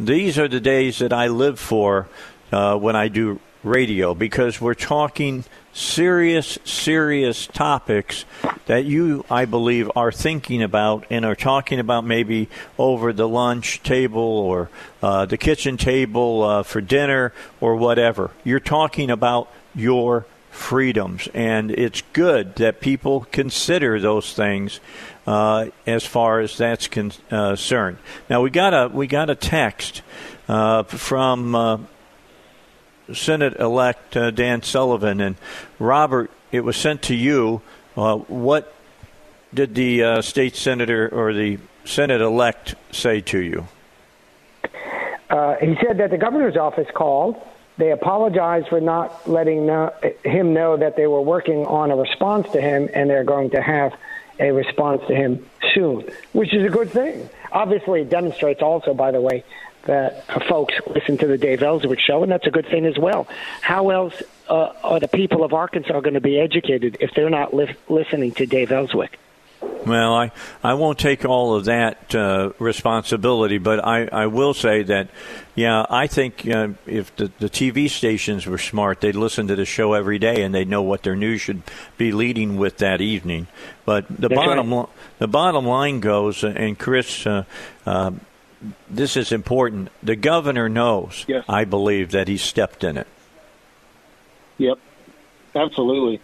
These are the days that I live for uh, when I do radio, because we're talking serious, serious topics that you, I believe, are thinking about and are talking about maybe over the lunch table or uh, the kitchen table uh, for dinner or whatever. You're talking about your freedoms, and it's good that people consider those things uh, as far as that's con- uh, concerned. Now we got a we got a text uh, from uh, Senate-elect uh, Dan Sullivan, and Robert, it was sent to you. Uh, what did the uh, state senator or the Senate-elect say to you? Uh, he said that the governor's office called. They apologized for not letting know, him know that they were working on a response to him, and they're going to have a response to him soon, which is a good thing. Obviously, it demonstrates also, by the way, that folks listen to the Dave Elswick Show, and that's a good thing as well. How else uh, are the people of Arkansas going to be educated if they're not li- listening to Dave Elswick? Well, I, I won't take all of that uh, responsibility, but I, I will say that, yeah, I think uh, if the, the T V stations were smart, they'd listen to the show every day and they'd know what their news should be leading with that evening. But the That's bottom right. the bottom line goes, and Chris, uh, uh, this is important. The governor knows, yes. I believe, that he stepped in it. Yep, absolutely.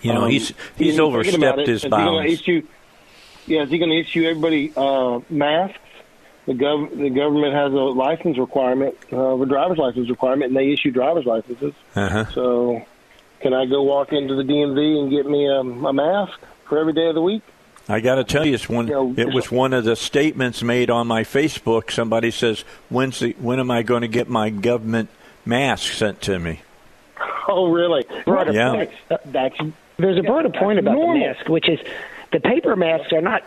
You know, um, he's he's overstepped his bounds. Is he gonna issue, yeah, is he going to issue everybody uh, masks? The, gov- the government has a license requirement, uh, a driver's license requirement, and they issue driver's licenses. Uh-huh. So can I go walk into the D M V and get me a, a mask for every day of the week? I got to tell you, it's one, you know, it was one of the statements made on my Facebook. Somebody says, When's the, when am I going to get my government mask sent to me? Oh, really? Right. Yeah. That's... that's There's a broader point about the mask, which is the paper masks are not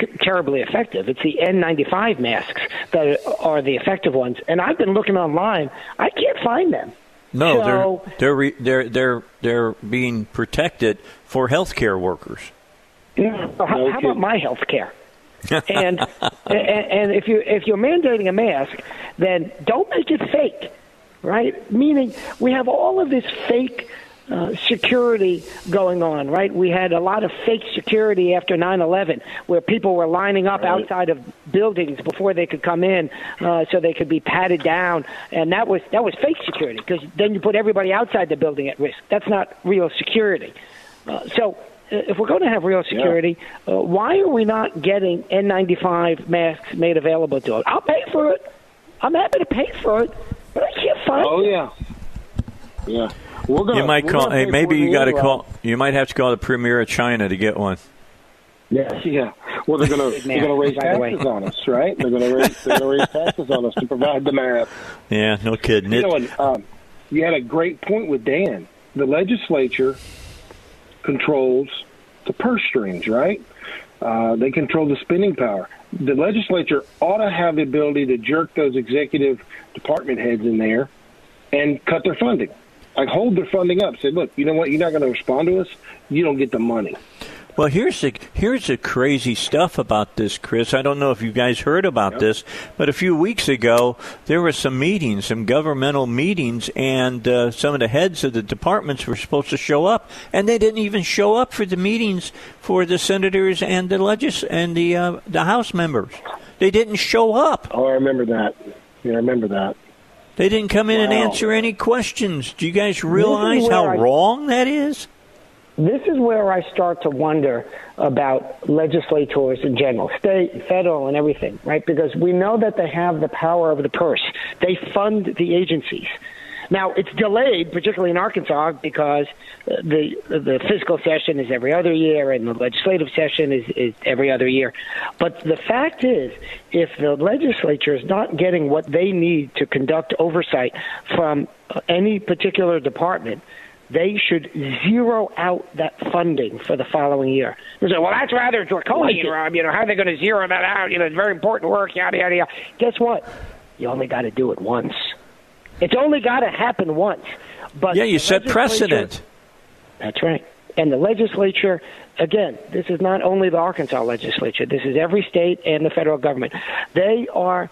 c- terribly effective. It's the N ninety-five masks that are the effective ones. And I've been looking online. I can't find them. No, so, they're they're re, they're they're they're being protected for healthcare workers. No, how, how about my healthcare? and, and and if you if you're mandating a mask, then don't make it fake, right? Meaning we have all of this fake uh, security going on, right? We had a lot of fake security after nine eleven, where people were lining up right. outside of buildings before they could come in, uh, so they could be patted down, and that was that was fake security, because then you put everybody outside the building at risk. That's not real security. Uh, so. If we're going to have real security, yeah. uh, why are we not getting N ninety-five masks made available to us? I'll pay for it. I'm happy to pay for it, but I can't find oh, it. Oh yeah, yeah. We're gonna, you might we're call. Hey, maybe you got to call. You might have to call the premier of China to get one. Yeah, yeah. Well, they're going to they're going to raise taxes on us, right? They're going to raise they're going to raise taxes on us to provide the mask. Yeah, no kidding. You know, and, um, you had a great point with Dan. The legislature controls the purse strings, right? Uh, they control the spending power. The legislature ought to have the ability to jerk those executive department heads in there and cut their funding. Like, hold their funding up. Say, look, you know what? You're not going to respond to us. You don't get the money. Well, here's the, here's the crazy stuff about this, Chris. I don't know if you guys heard about yep. this, but a few weeks ago, there were some meetings, some governmental meetings, and uh, some of the heads of the departments were supposed to show up, and they didn't even show up for the meetings for the senators and the legis- and the uh, the House members. They didn't show up. Oh, I remember that. Yeah, I remember that. They didn't come in wow. and answer any questions. Do you guys realize how I- wrong that is? This is where I start to wonder about legislators in general, state, federal, and everything, right? Because we know that they have the power of the purse. They fund the agencies. Now, it's delayed, particularly in Arkansas, because the the fiscal session is every other year and the legislative session is, is every other year. But the fact is, if the legislature is not getting what they need to conduct oversight from any particular department, they should zero out that funding for the following year. They say, well, that's rather draconian, Rob. You know, how are they going to zero that out? You know, it's very important work, yada, yada, yada. Guess what? You only got to do it once. It's only got to happen once. But yeah, you set precedent. That's right. And the legislature, again, this is not only the Arkansas legislature. This is every state and the federal government. They are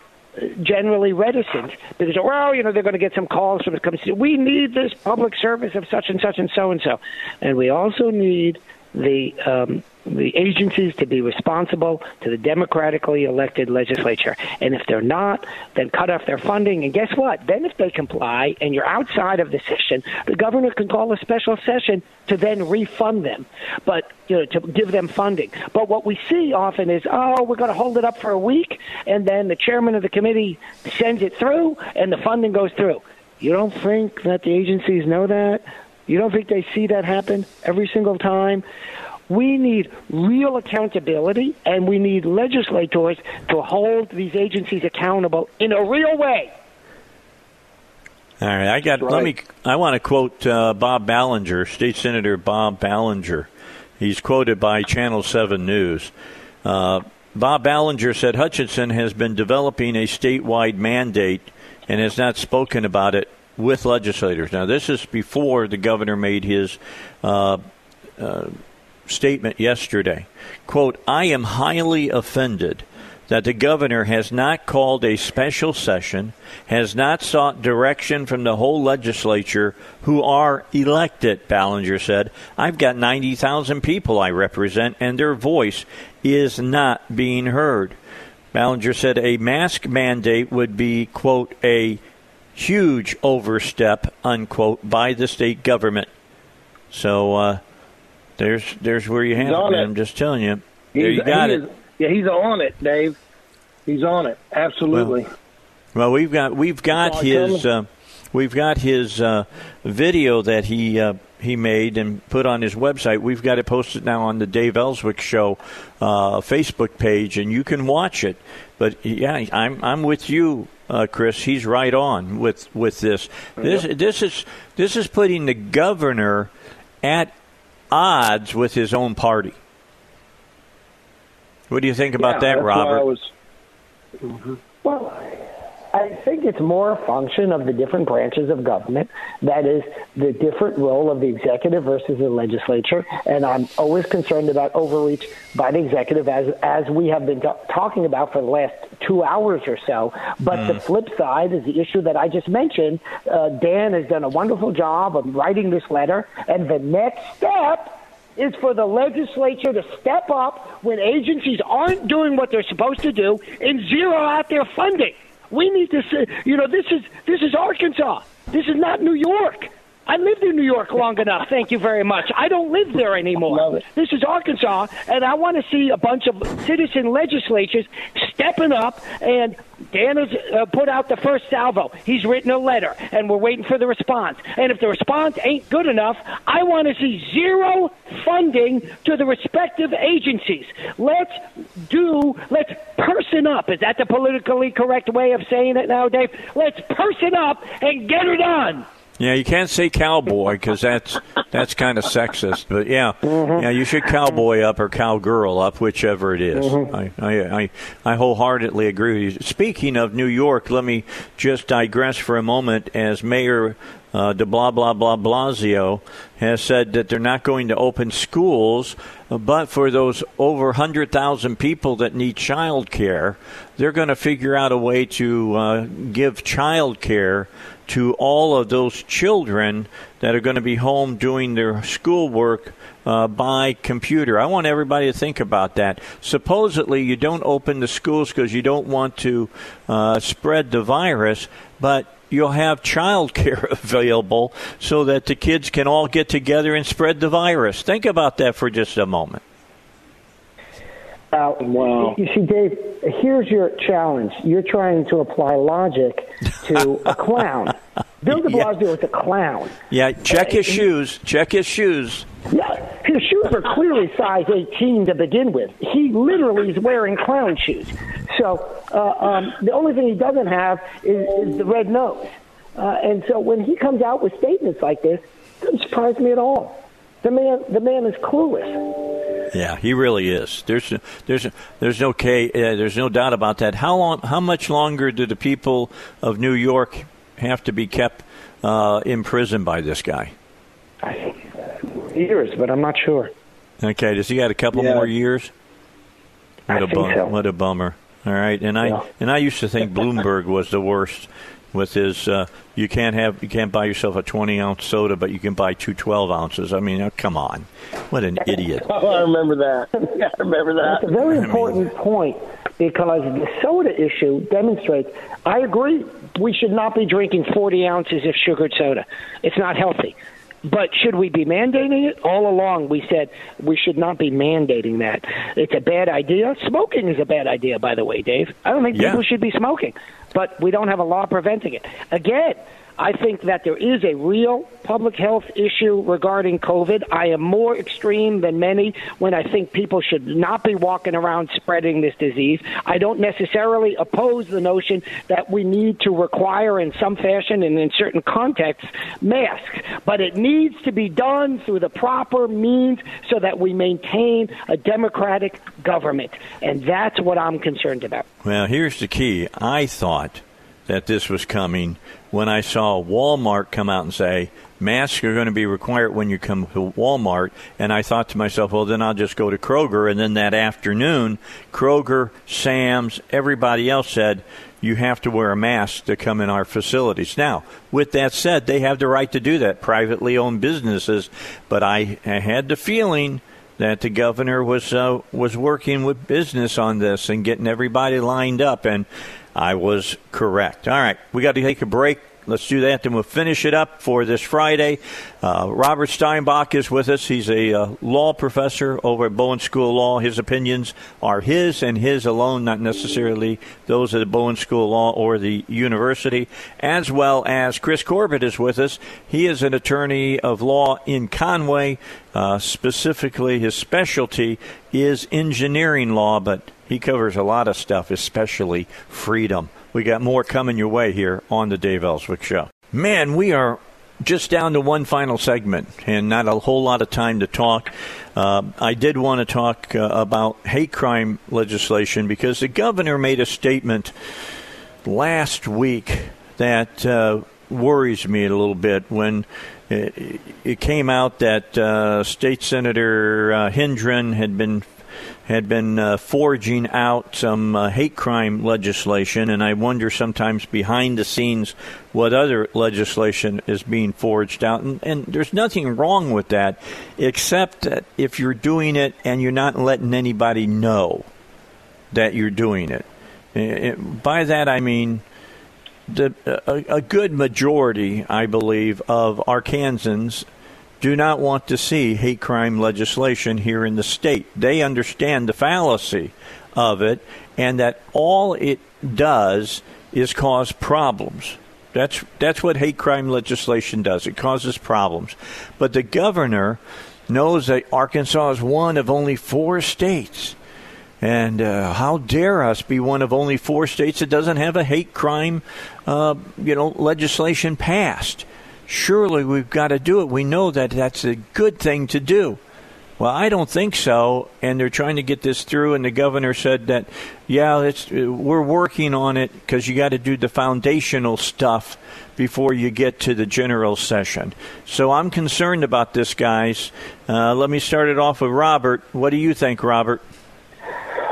generally reticent because, well, you know, they're going to get some calls from the company. We need this public service of such and such and so and so, and we also need the um, the agencies to be responsible to the democratically elected legislature. And if they're not, then cut off their funding. And guess what? Then if they comply and you're outside of the session, the governor can call a special session to then refund them, but, you know, to give them funding. But what we see often is, oh, we're going to hold it up for a week, and then the chairman of the committee sends it through, and the funding goes through. You don't think that the agencies know that? You don't think they see that happen every single time? We need real accountability, and we need legislators to hold these agencies accountable in a real way. All right, I got. Right. Let me. I want to quote uh, Bob Ballinger, State Senator Bob Ballinger. He's quoted by Channel seven News. Uh, Bob Ballinger said Hutchinson has been developing a statewide mandate and has not spoken about it with legislators. Now, this is before the governor made his uh, uh, statement yesterday. Quote, I am highly offended that the governor has not called a special session, has not sought direction from the whole legislature who are elected, Ballinger said. I've got ninety thousand people I represent, and their voice is not being heard. Ballinger said a mask mandate would be, quote, a huge overstep, unquote, by the state government. So uh, there's there's where you have it, it. I'm just telling you. He's, there you got it. Is, yeah, he's on it, Dave. He's on it. Absolutely. Well, well we've got we've got his uh, we've got his uh, video that he uh, he made and put on his website. We've got it posted now on the Dave Elswick Show uh, Facebook page, and you can watch it. But yeah, I'm I'm with you. Uh, Chris, he's right on with, with this. This this is this is putting the governor at odds with his own party. What do you think about yeah, that, Robert? I was, mm-hmm. Well, I, I think it's more a function of the different branches of government, that is, the different role of the executive versus the legislature, and I'm always concerned about overreach by the executive, as as we have been t- talking about for the last two hours or so. But mm. the flip side is the issue that I just mentioned. Uh, Dan has done a wonderful job of writing this letter, and the next step is for the legislature to step up when agencies aren't doing what they're supposed to do and zero out their funding. We need to say, you know, this is this is Arkansas. This is not New York. I lived in New York long enough. Thank you very much. I don't live there anymore. This is Arkansas, and I want to see a bunch of citizen legislatures stepping up. And Dan has uh, put out the first salvo. He's written a letter, and we're waiting for the response. And if the response ain't good enough, I want to see zero funding to the respective agencies. Let's do, let's person up. Is that the politically correct way of saying it now, Dave? Let's person up and get it on. Yeah, you can't say cowboy because that's that's kind of sexist. But yeah, mm-hmm. yeah, you should cowboy up or cowgirl up, whichever it is. Mm-hmm. I, I I I wholeheartedly agree with you. Speaking of New York, let me just digress for a moment. As Mayor uh, de blah blah blah Blasio has said that they're not going to open schools, but for those over one hundred thousand people that need child care, they're going to figure out a way to uh, give child care to all of those children that are going to be home doing their schoolwork uh, by computer. I want everybody to think about that. Supposedly, you don't open the schools because you don't want to uh, spread the virus, but you'll have child care available so that the kids can all get together and spread the virus. Think about that for just a moment. Uh, wow. You see, Dave, here's your challenge. You're trying to apply logic to a clown. Bill de Blasio yeah. is a clown. Yeah, check his uh, shoes. Check his shoes. Yeah, his shoes are clearly size eighteen to begin with. He literally is wearing clown shoes. So uh, um, the only thing he doesn't have is, is the red nose. Uh, and so when he comes out with statements like this, it doesn't surprise me at all. The man, the man is clueless. Yeah, he really is. There's, there's, there's no K, uh, there's no doubt about that. How long? How much longer do the people of New York have to be kept uh, in prison by this guy? I think years, but I'm not sure. Okay, does he got a couple yeah. more years? What I a think bum- so. What a bummer. All right, and I yeah. and I used to think Bloomberg was the worst. With his, uh, you can't have, you can't buy yourself a twenty-ounce soda, but you can buy two twelve-ounces. I mean, oh, come on. What an idiot. Oh, I remember that. I remember that. That's a very important I mean, point, because the soda issue demonstrates, I agree, we should not be drinking forty ounces of sugared soda. It's not healthy. But should we be mandating it? All along we said we should not be mandating that. It's a bad idea. Smoking is a bad idea, by the way, Dave. I don't think yeah. people should be smoking. But we don't have a law preventing it. Again, I think that there is a real public health issue regarding COVID. I am more extreme than many when I think people should not be walking around spreading this disease. I don't necessarily oppose the notion that we need to require in some fashion and in certain contexts masks, but it needs to be done through the proper means so that we maintain a democratic government. And that's what I'm concerned about. Well, here's the key. I thought that this was coming when I saw Walmart come out and say, masks are going to be required when you come to Walmart. And I thought to myself, well, then I'll just go to Kroger. And then that afternoon, Kroger, Sam's, everybody else said, you have to wear a mask to come in our facilities. Now, with that said, they have the right to do that, privately owned businesses. But I, I had the feeling that the governor was uh, was working with business on this and getting everybody lined up. And I was correct. All right, we got to take a break. Let's do that, then we'll finish it up for this Friday. Uh, Robert Steinbuch is with us. He's a uh, law professor over at Bowen School of Law. His opinions are his and his alone, not necessarily those at the Bowen School of Law or the university, as well as Chris Corbett is with us. He is an attorney of law in Conway. Uh, specifically, his specialty is engineering law, but he covers a lot of stuff, especially freedom. We got more coming your way here on the Dave Elswick Show. Man, we are just down to one final segment and not a whole lot of time to talk. Uh, I did want to talk uh, about hate crime legislation because the governor made a statement last week that uh, worries me a little bit when it, it came out that uh, State Senator uh, Hendren had been had been uh, forging out some uh, hate crime legislation, and I wonder sometimes behind the scenes what other legislation is being forged out. And, and there's nothing wrong with that, except that if you're doing it and you're not letting anybody know that you're doing it. It by that I mean the, a, a good majority, I believe, of Arkansans do not want to see hate crime legislation here in the state. They understand the fallacy of it and that all it does is cause problems. That's that's what hate crime legislation does. It causes problems. But the governor knows that Arkansas is one of only four states. And uh, how dare us be one of only four states that doesn't have a hate crime uh, you know, legislation passed. Surely we've got to do it. We know that that's a good thing to do. Well, I don't think so, and they're trying to get this through, and the governor said that, yeah, it's, we're working on it because you got to do the foundational stuff before you get to the general session. So I'm concerned about this, guys. Uh, let me start it off with Robert. What do you think, Robert?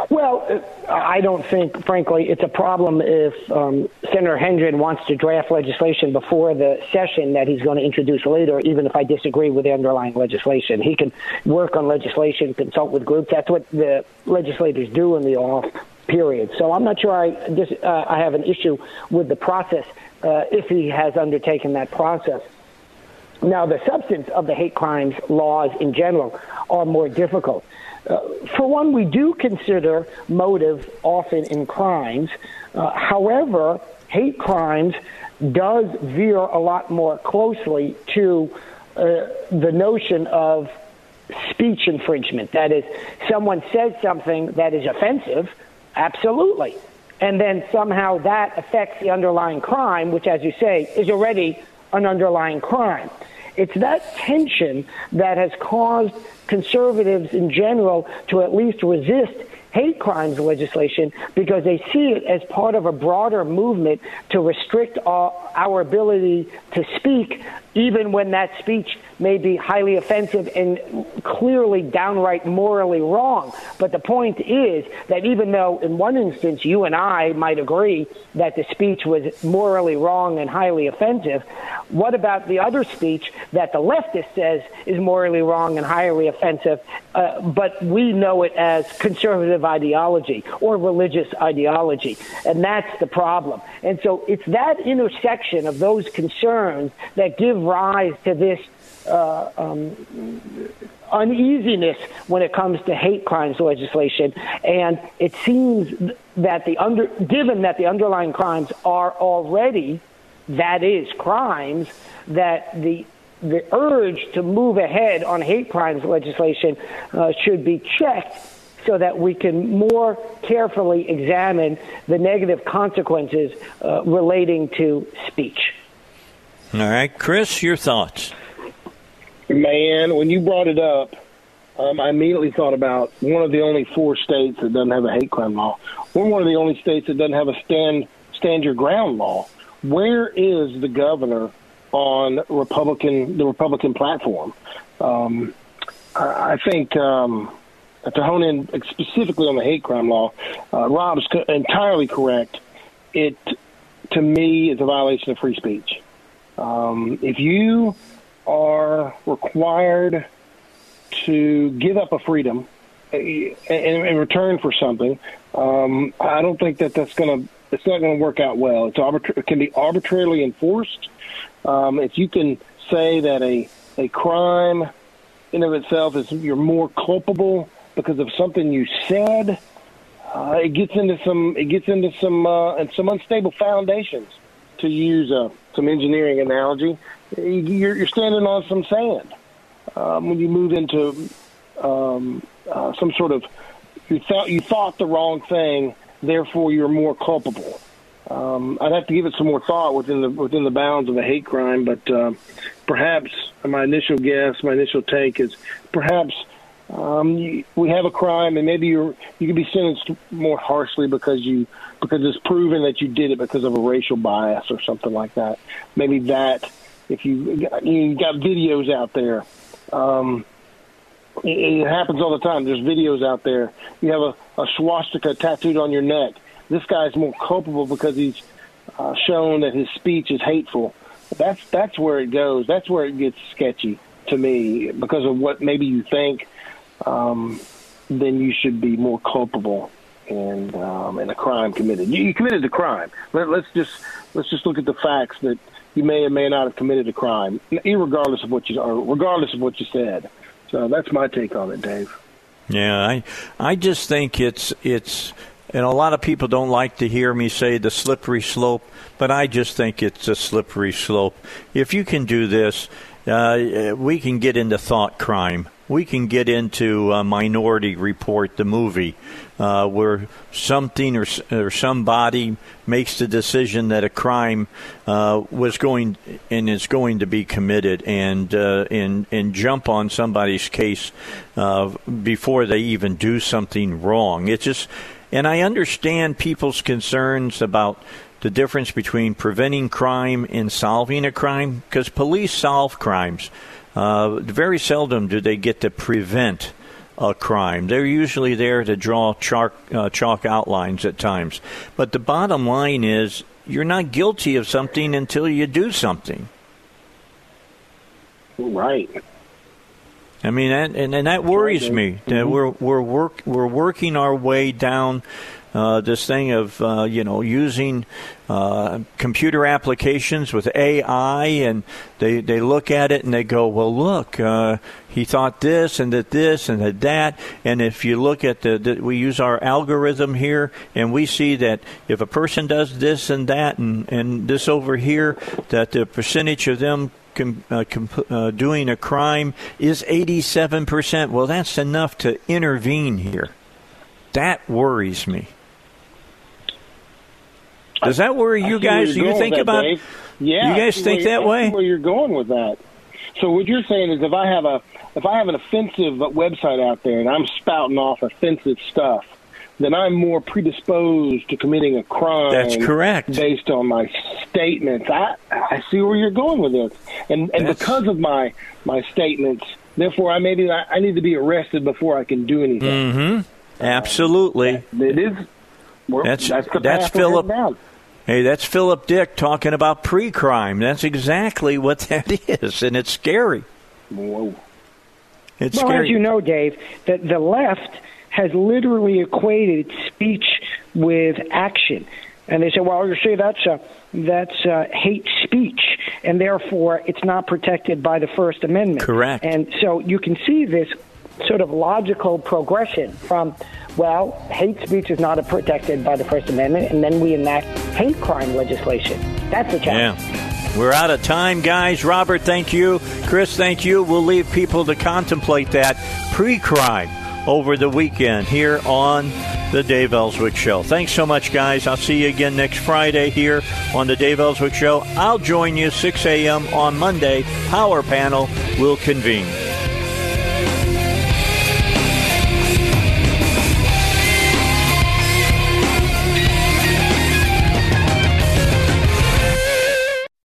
Well, I don't think, frankly, it's a problem if um, Senator Hendren wants to draft legislation before the session that he's going to introduce later, even if I disagree with the underlying legislation. He can work on legislation, consult with groups. That's what the legislators do in the off period. So I'm not sure I, dis- uh, I have an issue with the process uh, if he has undertaken that process. Now, the substance of the hate crimes laws in general are more difficult. Uh, for one, we do consider motive often in crimes. Uh, however, hate crimes does veer a lot more closely to uh, the notion of speech infringement. That is, someone says something that is offensive, absolutely, and then somehow that affects the underlying crime, which, as you say, is already an underlying crime. It's that tension that has caused conservatives in general to at least resist hate crimes legislation because they see it as part of a broader movement to restrict our, our ability to speak, even when that speech may be highly offensive and clearly downright morally wrong. But the point is that even though in one instance you and I might agree that the speech was morally wrong and highly offensive, what about the other speech that the leftist says is morally wrong and highly offensive, uh, but we know it as conservative ideology or religious ideology? And that's the problem. And so it's that intersection of those concerns that give rise to this uh, um, uneasiness when it comes to hate crimes legislation. And it seems that the under, given that the underlying crimes are already, that is, crimes, that the the urge to move ahead on hate crimes legislation uh, should be checked so that we can more carefully examine the negative consequences uh, relating to speech. All right, Chris, your thoughts? Man, when you brought it up, um, I immediately thought about one of the only four states that doesn't have a hate crime law. We're one of the only states that doesn't have a stand stand your ground law. Where is the governor on Republican the Republican platform? Um, I think um, to hone in specifically on the hate crime law, uh, Rob's entirely correct. It, to me, is a violation of free speech. Um, if you are required to give up a freedom in, in return for something, um, I don't think that that's going to – it's not going to work out well. It's arbitra- it can be arbitrarily enforced. Um, if you can say that a, a crime in of itself is you're more culpable because of something you said, uh, it gets into some it gets into some uh, and some unstable foundations. To use uh, some engineering analogy, you're, you're standing on some sand um, when you move into um, uh, some sort of you thought you thought the wrong thing, therefore you're more culpable. Um, I'd have to give it some more thought within the within the bounds of a hate crime, but uh, perhaps my initial guess, my initial take is perhaps Um, you, we have a crime, and maybe you're, you could be sentenced more harshly because you because it's proven that you did it because of a racial bias or something like that. Maybe that if you you got videos out there, um, it, it happens all the time. There's videos out there. You have a, a swastika tattooed on your neck. This guy's more culpable because he's uh, shown that his speech is hateful. That's that's where it goes. That's where it gets sketchy to me because of what maybe you think. Um, then you should be more culpable and um, and a crime committed. You, you committed a crime. Let, let's just let's just look at the facts that you may or may not have committed a crime, regardless of what you or regardless of what you said. So that's my take on it, Dave. Yeah, I I just think it's it's. And a lot of people don't like to hear me say the slippery slope, but I just think it's a slippery slope. If you can do this, uh, we can get into thought crime. We can get into uh, Minority Report, the movie, uh, where something or, or somebody makes the decision that a crime uh, was going and is going to be committed, and uh, and and jump on somebody's case uh, before they even do something wrong. It's just. And I understand people's concerns about the difference between preventing crime and solving a crime, because police solve crimes. Uh, very seldom do they get to prevent a crime. They're usually there to draw chalk, uh, chalk outlines at times. But the bottom line is you're not guilty of something until you do something. Right. I mean, and and that worries me. That we're we're work we're working our way down uh, this thing of uh, you know using uh, computer applications with A I, and they they look at it and they go, well, look, uh, he thought this and that this and that that, and if you look at the, the we use our algorithm here, and we see that if a person does this and that and and this over here, that the percentage of them Com, uh, com, uh, doing a crime is eighty-seven percent. Well, that's enough to intervene here. That worries me. Does that worry I, you I guys? Do you think about it? Yeah. You guys think that way? I see where you're going with that. So what you're saying is if I have a if I have an offensive website out there and I'm spouting off offensive stuff, then I'm more predisposed to committing a crime. That's correct. Based on my statements. I, I see where you're going with this. And and That's... because of my, my statements, therefore, I maybe I, I need to be arrested before I can do anything. Mm-hmm. Absolutely. Uh, that, it is. Well, that's that's, the that's Philip. Hey, that's Philip Dick talking about pre-crime. That's exactly what that is, and it's scary. Whoa. It's well, scary. As you know, Dave, the, the left has literally equated speech with action. And they say, well, you see, that's a, that's a hate speech, and therefore it's not protected by the First Amendment. Correct. And so you can see this sort of logical progression from, well, hate speech is not protected by the First Amendment, and then we enact hate crime legislation. That's a challenge. Yeah. We're out of time, guys. Robert, thank you. Chris, thank you. We'll leave people to contemplate that pre-crime over the weekend here on The Dave Elswick Show. Thanks so much, guys. I'll see you again next Friday here on The Dave Elswick Show. I'll join you six a.m. on Monday. Power Panel will convene.